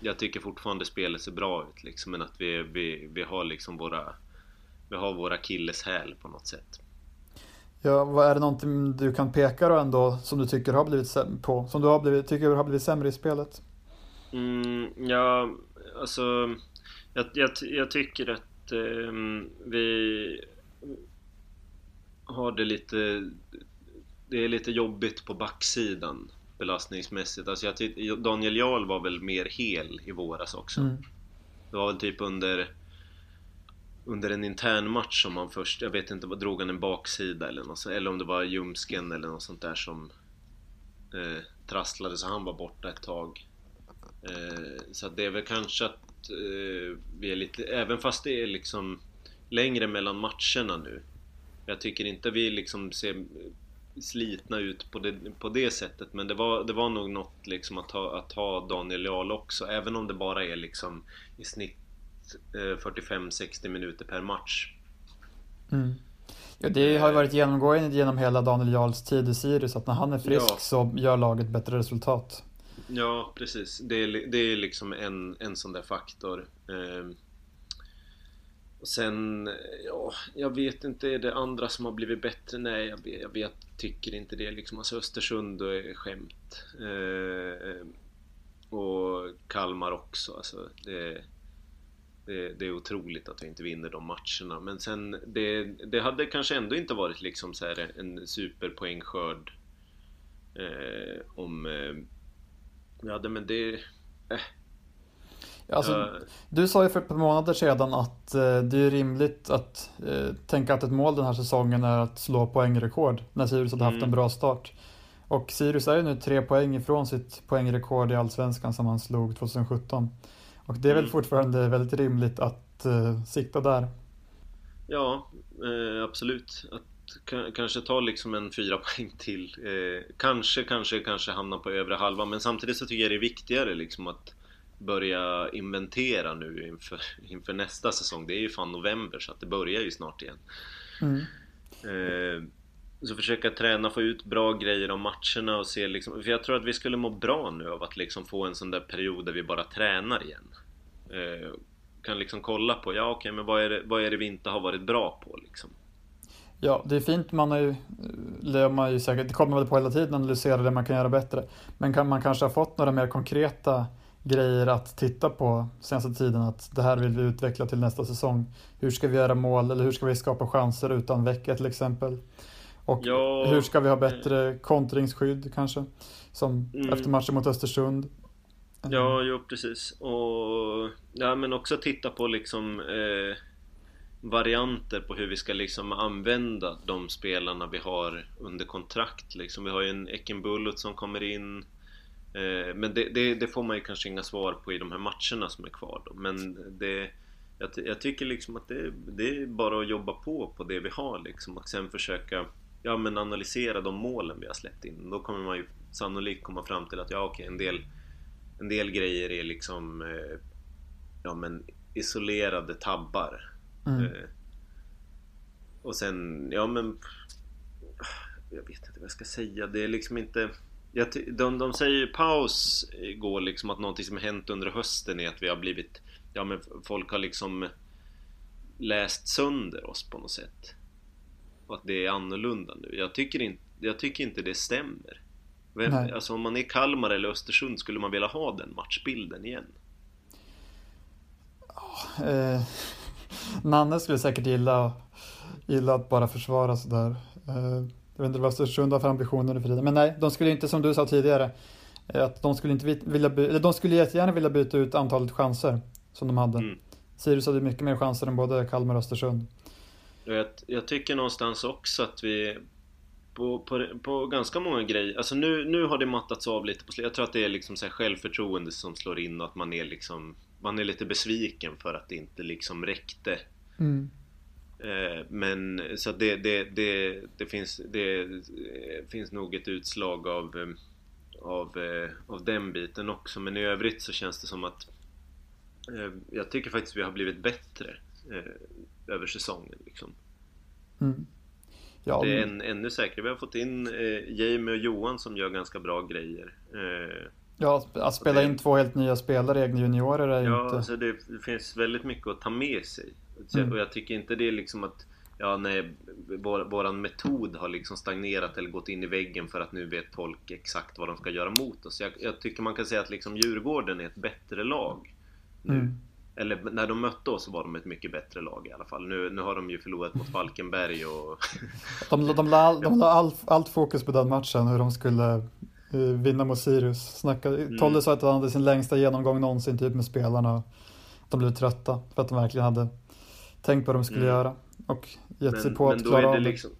Jag tycker fortfarande spelet ser bra ut liksom, men att vi, vi, vi har liksom våra, vi har våra akilleshäl på något sätt. Ja, vad är det någonting du kan peka då ändå som du tycker har blivit säm- på, som du har blivit, tycker har blivit sämre i spelet? Mm, ja, alltså... Jag, jag, jag tycker att eh, vi har det lite, det är lite jobbigt på backsidan belastningsmässigt. Alltså jag tyck, Daniel Jarl var väl mer hel i våras också. Mm. Det var väl typ under, under en intern match som han först, jag vet inte, drog han en baksida eller något, eller om det var ljumsken eller något sånt där som eh, trasslade, så han var borta ett tag. Eh, så det är väl kanske att vi är lite, även fast det är liksom längre mellan matcherna nu, jag tycker inte vi liksom ser slitna ut på det, på det sättet, men det var, det var nog något liksom att ha, att ha Daniel Jarl också, även om det bara är liksom i snitt fyrtiofem sextio minuter per match. Mm. Ja, det har ju varit genomgående genom hela Daniel Jarls tid i Sirius, att när han är frisk, ja, så gör laget bättre resultat. Ja, precis. Det är, det är liksom en, en sån där faktor. Eh, och sen, ja, jag vet inte, är det andra som har blivit bättre? Nej, jag, jag, jag tycker inte det. Liksom, alltså Östersund är skämt. Eh, och Kalmar också. Alltså, det, Det, det är otroligt att vi inte vinner de matcherna. Men sen, det, det hade kanske ändå inte varit liksom så här en superpoängskörd eh, om... Eh, ja, men det... Eh. Alltså, ja. Du sa ju för ett par månader sedan att eh, det är rimligt att eh, tänka att ett mål den här säsongen är att slå poängrekord när Sirius hade mm. haft en bra start. Och Sirius är ju nu tre poäng ifrån sitt poängrekord i Allsvenskan som han slog tjugosjutton. Och det är väl mm. fortfarande väldigt rimligt att eh, sikta där. Ja, eh, absolut. Att k- kanske ta liksom en fyra poäng till. Eh, kanske, kanske, kanske hamna på övre halvan. Men samtidigt så tycker jag det är viktigare liksom att börja inventera nu inför, inför nästa säsong. Det är ju fan november så att det börjar ju snart igen. Mm. Eh, så försöka träna, få ut bra grejer om matcherna och se liksom, för jag tror att vi skulle må bra nu av att liksom få en sån där period där vi bara tränar igen. Eh, kan liksom kolla på, ja okej, men vad är det, vad är det vi inte har varit bra på liksom? Ja, det är fint. Man har ju, man ju säkert, det kommer väl på hela tiden att analysera det man kan göra bättre. Men kan man kanske ha fått några mer konkreta grejer att titta på senaste tiden, att det här vill vi utveckla till nästa säsong. Hur ska vi göra mål, eller hur ska vi skapa chanser utan vecka till exempel? Och ja, hur ska vi ha bättre kontringsskydd kanske, som mm. efter matchen mot Östersund. Ja, jo, precis. Och ja, men också titta på liksom eh, varianter på hur vi ska liksom använda de spelarna vi har under kontrakt liksom. Vi har ju en Ekenbullet som kommer in. Men det, det, det får man ju kanske inga svar på i de här matcherna som är kvar då. Men det, jag, jag tycker liksom att det, det är bara att jobba på på det vi har liksom. Och sen försöka, ja, men analysera de målen vi har släppt in. Då kommer man ju sannolikt komma fram till att ja, okej, en del, en del grejer är liksom ja, men isolerade tabbar. Mm. Och sen, ja men jag vet inte vad jag ska säga. Det är liksom inte... Ja, de, de säger ju paus går liksom att någonting som hänt under hösten är att vi har blivit, ja men folk har liksom läst sönder oss på något sätt. Och att det är annorlunda nu. Jag tycker inte, jag tycker inte det stämmer. Vem, alltså om man är Kalmar eller Östersund skulle man vilja ha den matchbilden igen. Oh, eh, Nanne skulle säkert gilla, gilla att bara försvara sådär. Eh. Jag vet inte vad Östersund har för ambitioner i friden. Men nej, de skulle inte, som du sa tidigare, att de skulle inte vilja by- eller de skulle jättegärna vilja byta ut antalet chanser som de hade. Mm. Sirius hade mycket mer chanser än både Kalmar och Östersund. Jag, jag tycker någonstans också att vi på, på, på ganska många grejer, alltså nu, nu har det mattats av lite på sl- jag tror att det är liksom så här självförtroende som slår in och att man är liksom, man är lite besviken för att det inte liksom räckte. Mm. Men så det, det, det, det, finns, det finns nog ett utslag av, av, av den biten också. Men i övrigt så känns det som att jag tycker faktiskt vi har blivit bättre över säsongen liksom. Mm. Ja, det är en, ännu säkrare. Vi har fått in Jamie och Johan som gör ganska bra grejer. Ja, att spela in två helt nya spelare, egna juniorer är ja, inte... alltså det, det finns väldigt mycket att ta med sig. Mm. Och jag tycker inte det är liksom att ja, nej, vår, våran metod har liksom stagnerat eller gått in i väggen för att nu vet folk exakt vad de ska göra mot oss. Jag, jag tycker man kan säga att liksom Djurgården är ett bättre lag nu. Mm. Eller när de mötte oss så var de ett mycket bättre lag i alla fall. Nu, nu har de ju förlorat mot Falkenberg och... de, de, de la, all, de la all, allt fokus på den matchen, hur de skulle vinna mot Sirius. Snacka, mm. Tolle sa att han hade sin längsta genomgång någonsin typ med spelarna. De blev trötta för att de verkligen hade tänk på vad de skulle mm. göra och gett men, sig på att klara av liksom.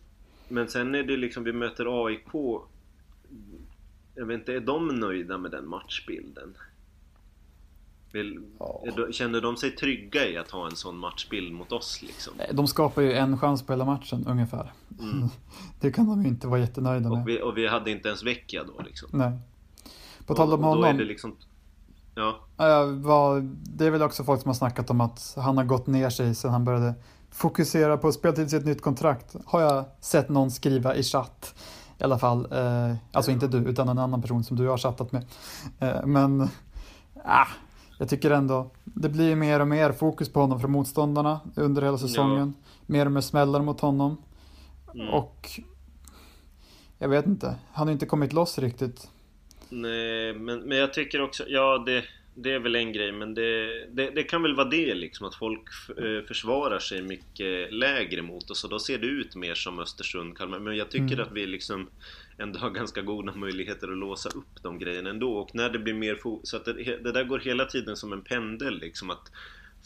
Men sen är det liksom, vi möter A I K. Jag vet inte, är de nöjda med den matchbilden? Vill, ja. är, känner de sig trygga i att ha en sån matchbild mot oss liksom? De skapar ju en chans på hela matchen ungefär. Mm. Det kan de ju inte vara jättenöjda och med. Vi, och vi hade inte ens vecka då liksom. Nej. På tal om honom, då är det liksom... Ja. Det är väl också folk som har snackat om att han har gått ner sig sen han började fokusera på att spela till sitt nytt kontrakt. Har jag sett någon skriva i chatt i alla fall, alltså inte du utan en annan person som du har chattat med. Men ah, jag tycker ändå det blir mer och mer fokus på honom från motståndarna under hela säsongen. Ja. Mer och mer smällar mot honom. Mm. Och jag vet inte, han har inte kommit loss riktigt. Nej, men, men jag tycker också, ja det, det är väl en grej, men det, det, det kan väl vara det liksom, att folk f- försvarar sig mycket lägre mot oss, och då ser det ut mer som Östersund, Kalmar. Men jag tycker mm. att vi liksom ändå har ganska goda möjligheter att låsa upp de grejerna ändå, och när det blir mer fo- så att det, det där går hela tiden som en pendel liksom, att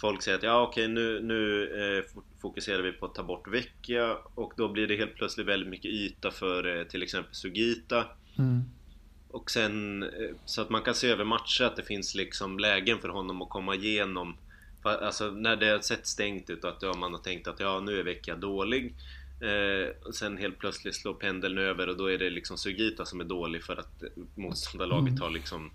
folk säger att ja okej nu, nu eh, fokuserar vi på att ta bort Vecchia, och då blir det helt plötsligt väldigt mycket yta för eh, till exempel Sugita. Mm. Och sen så att man kan se över matcher att det finns liksom lägen för honom att komma igenom. Alltså när det har sett stängt ut, att ja, man har tänkt att ja, nu är Vecchia dålig. Eh, och sen helt plötsligt slår pendeln över, och då är det liksom Sugita som är dålig för att motståndarlaget mm. har liksom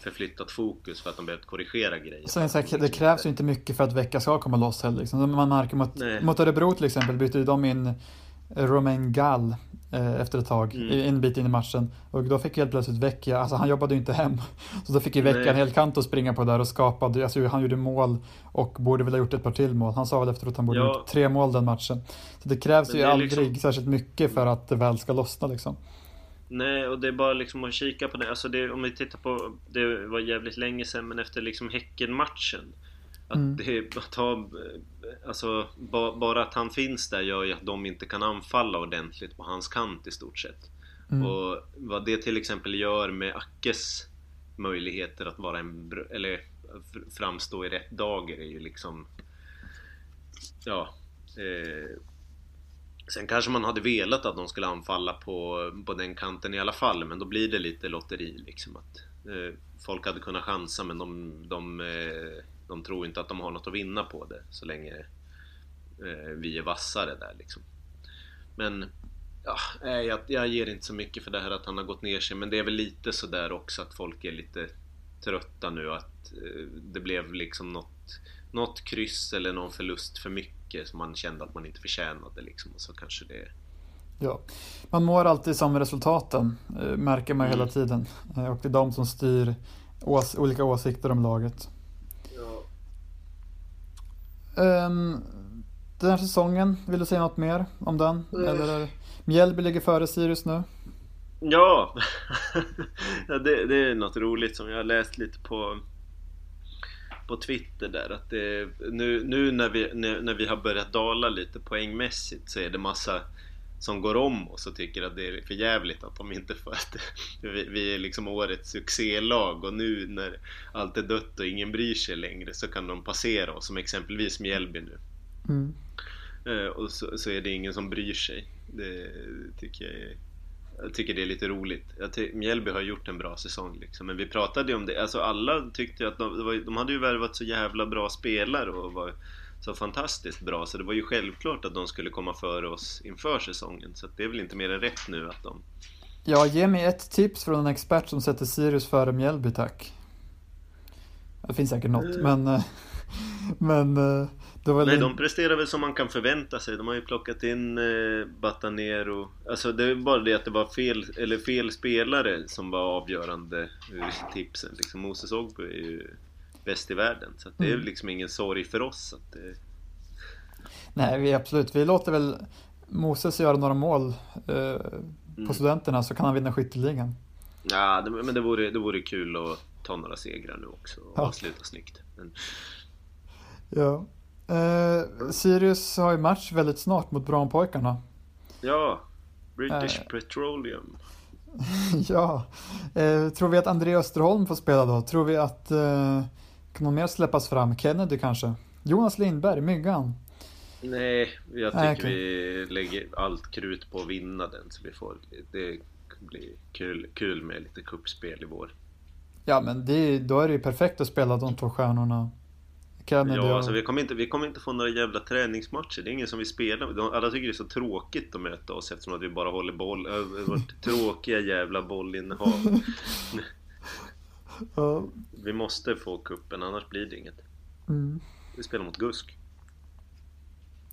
förflyttat fokus för att de behövt korrigera grejer. Sen, så här, det krävs ju inte mycket för att Vecchia ska komma loss heller. Liksom. Man märker mot, mot Örebro till exempel byter ju de in Romain Gall efter ett tag, mm. en bit in i matchen, och då fick helt plötsligt Vecchia, alltså han jobbade ju inte hem, så då fick ju Vecchia en hel kant att springa på där och skapade, alltså han gjorde mål och borde väl ha gjort ett par till mål, han sa väl efteråt att han borde ja. gjort tre mål den matchen, så det krävs det ju aldrig liksom särskilt mycket för att det väl ska lossna liksom. Nej, och det är bara liksom att kika på det, alltså det, om vi tittar på, det var jävligt länge sedan, men efter liksom Häcken-matchen, att mm. det, att ha, alltså, ba, bara att han finns där gör ju att de inte kan anfalla ordentligt på hans kant i stort sett. Mm. Och vad det till exempel gör med Ackes möjligheter att vara en, eller framstå i rätt dagar är ju liksom ja eh, sen kanske man hade velat att de skulle anfalla på, på den kanten i alla fall, men då blir det lite lotteri liksom, att eh, folk hade kunnat chansa, men de, de eh, de tror inte att de har något att vinna på det så länge eh, vi är vassare där liksom. Men ja, jag, jag ger inte så mycket för det här att han har gått ner sig, men det är väl lite så där också att folk är lite trötta nu, att eh, det blev liksom något, något kryss eller någon förlust för mycket som man kände att man inte förtjänade liksom, och så kanske det. Ja, man mår alltid som resultaten, eh, märker man mm. hela tiden, eh, och det är de som styr ås- olika åsikter om laget. Um, den här säsongen, vill du säga något mer om den? Mm. Eller Mjällby ligger före Sirius nu? Ja, det, det är något roligt som jag har läst lite på på Twitter där, att det, nu, nu när vi nu, när vi har börjat dala lite poängmässigt, så är det massa som går om oss och tycker att det är för jävligt att de inte får, att vi, vi är liksom årets succélag, och nu när allt är dött och ingen bryr sig längre så kan de passera oss, som exempelvis Mjällby nu. Mm. Uh, och så, så är det ingen som bryr sig. Det tycker jag, jag tycker det är lite roligt. Jag ty- Mjällby har gjort en bra säsong liksom, men vi pratade ju om det, alltså alla tyckte att de, de hade ju värvat så jävla bra spelare och var så fantastiskt bra, så det var ju självklart att de skulle komma före oss inför säsongen, så det är väl inte mer än rätt nu att de... Ja, ge mig ett tips från en expert som sätter Sirius före Mjällby, tack. Det finns säkert något, mm. men... men det var... Nej, de presterar väl som man kan förvänta sig. De har ju plockat in eh, Batanero. Alltså det är bara det att det var fel, eller fel spelare som var avgörande ur tipsen. Liksom, Moses Ogbu är ju... bäst i världen, så att det är liksom ingen sorg för oss att det... Nej, vi absolut, vi låter väl Moses göra några mål eh, mm. på studenterna, så kan han vinna skytteligan. Ja, det, men det vore, det vore kul att ta några segrar nu också och ja. avsluta snyggt men... Ja eh, Sirius har ju match väldigt snart mot Branpojkarna. Ja, British eh. Petroleum. Ja, eh, tror vi att André Österholm får spela då? Tror vi att eh, kan någon mer släppas fram? Kennedy kanske? Jonas Lindberg, Myggan? Nej, jag tycker äh, okay. vi lägger allt krut på att vinna den, så vi får, det blir kul, kul med lite kuppspel i vår. Ja, men det, då är det ju perfekt att spela de två stjärnorna. Kennedy ja, och... alltså, vi, kommer inte, vi kommer inte få några jävla träningsmatcher. Det är ingen som vi spelar. Alla tycker det är så tråkigt att möta oss, eftersom att vi bara håller boll över vårt tråkiga jävla bollinnehav. Ja. Vi måste få kuppen, annars blir det inget. Mm. Vi spelar mot Gusk.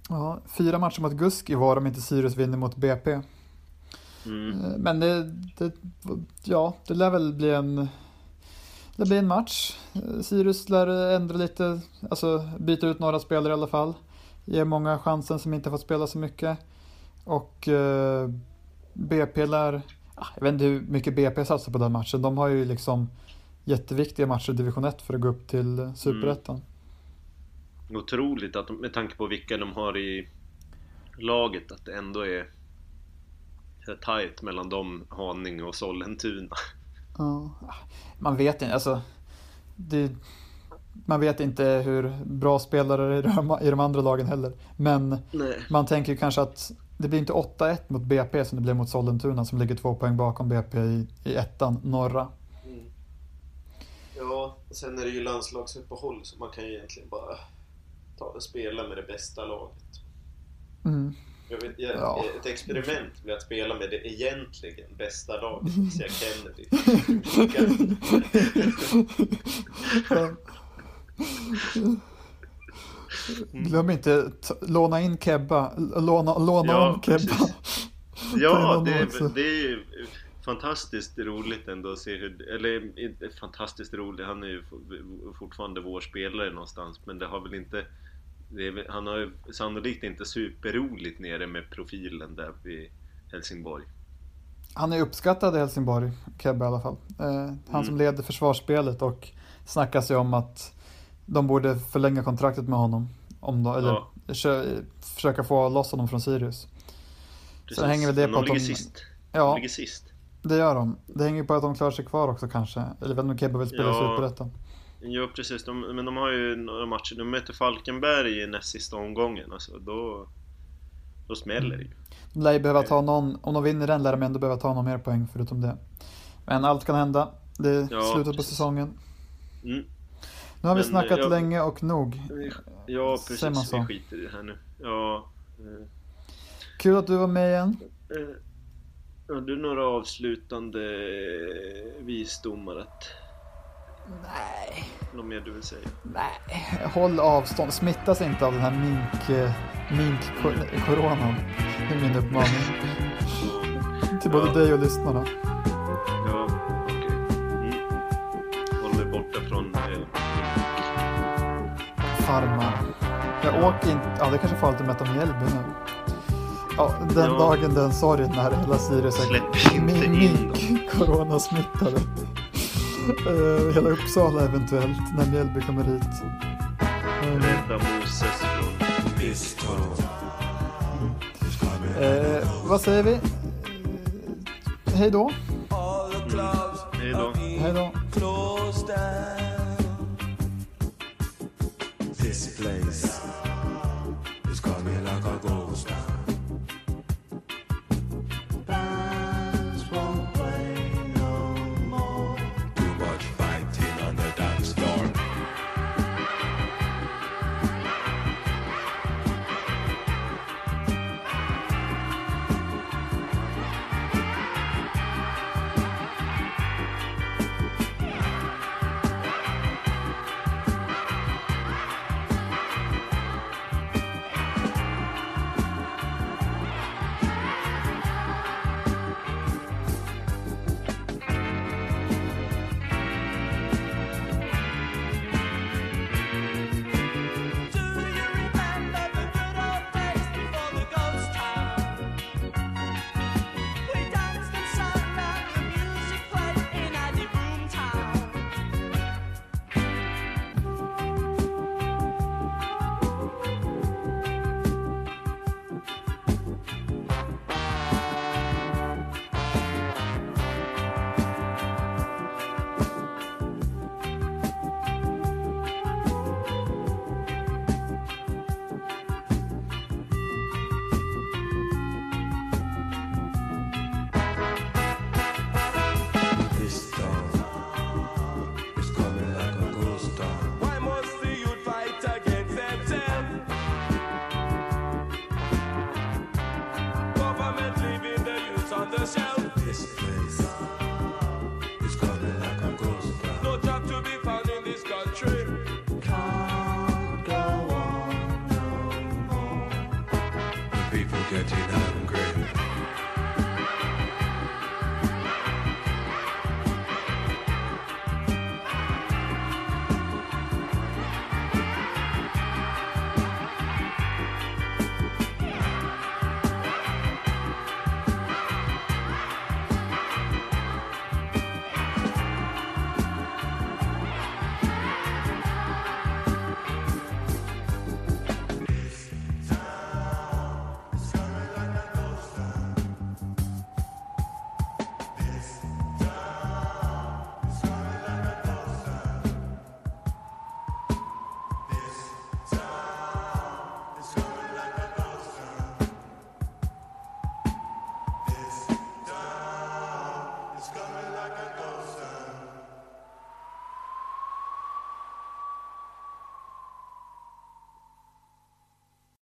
Ja, fyra matcher mot Gusk i var, om inte Sirius vinner mot B P. Mm. Men det, det, ja, det lär väl bli en... Det blir en match. Sirius lär ändra lite, alltså byta ut några spelare i alla fall. Ger många chansen som inte fått spela så mycket. Och eh, B P lär, jag vet inte hur mycket B P satsar på den matchen. De har ju liksom jätteviktiga matcher i division ett för att gå upp till Superettan. Mm. Otroligt att de, med tanke på vilka de har i laget, att det ändå är tajt mellan dem, Haninge och Sollentuna. Ja, man vet inte, alltså det, man vet inte hur bra spelare är de, i de andra lagen heller, men nej, man tänker ju kanske att det blir inte åtta ett mot B P som det blir mot Sollentuna som ligger två poäng bakom B P i, i ettan, norra. Mm. Ja, sen är det ju landslagsuppehåll så man kan ju egentligen bara ta och spela med det bästa laget. Mm. Jag vet, jag, ja. Ett experiment med att spela med det egentligen bästa laget så jag känner det. Glöm inte t- låna in Kebba, låna, låna ja, om Kebba. Precis. Ja, det är, det är fantastiskt roligt ändå att se hur, eller fantastiskt roligt, han är ju fortfarande vår spelare någonstans, men det har väl inte, det är, han har ju sannolikt inte superroligt nere med profilen där vid Helsingborg. Han är uppskattad i Helsingborg, Kebbe i alla fall. Eh, han mm. som leder försvarsspelet, och snackar sig om att de borde förlänga kontraktet med honom. Om de, eller ja. kö, försöka få loss honom från Sirius. Precis. Så hänger väl det på att de... Sist. Ja, de ligger sist. Det gör de. Det hänger på att de klarar sig kvar också kanske. Eller väl om Kebbe vill spela ja. Ut på detta. Ja, precis. De, men de har ju några matcher. De möter Falkenberg i näst sista omgången. Alltså, då, då smäller det ju. De lär ju behöva ta någon... Om de vinner den lär de ändå behöva ta någon mer poäng förutom det. Men allt kan hända. Det är ja, slutet precis. på säsongen. Mm. Nu har men, vi snackat jag, länge och nog. Ja, precis. Vi skiter i det här nu. Ja. Kul att du var med igen. Har du några avslutande visdomar att... Nej. Något mer du vill säga? Nej. Håll avstånd. Smittas inte av den här mink, mink-koronan. Det är min uppmaning. Till både ja. dig och lyssnarna. Ja, okej. Okay. Mm. Håll dig borta från... Eh, Farma. Jag ja. åker inte... Ja, det kanske får alltid mäta om Mjällby nu. Ja, den ja. dagen, den sorgen när hela Sirius är... Släpp inte in mink-coronasmittade. Uh, hela Uppsala eventuellt när Mjällby kommer hit. Uh, Rädda Moses från Biskor. Uh, vad säger vi? Uh, hej då. Mm. Hej då. Hej då.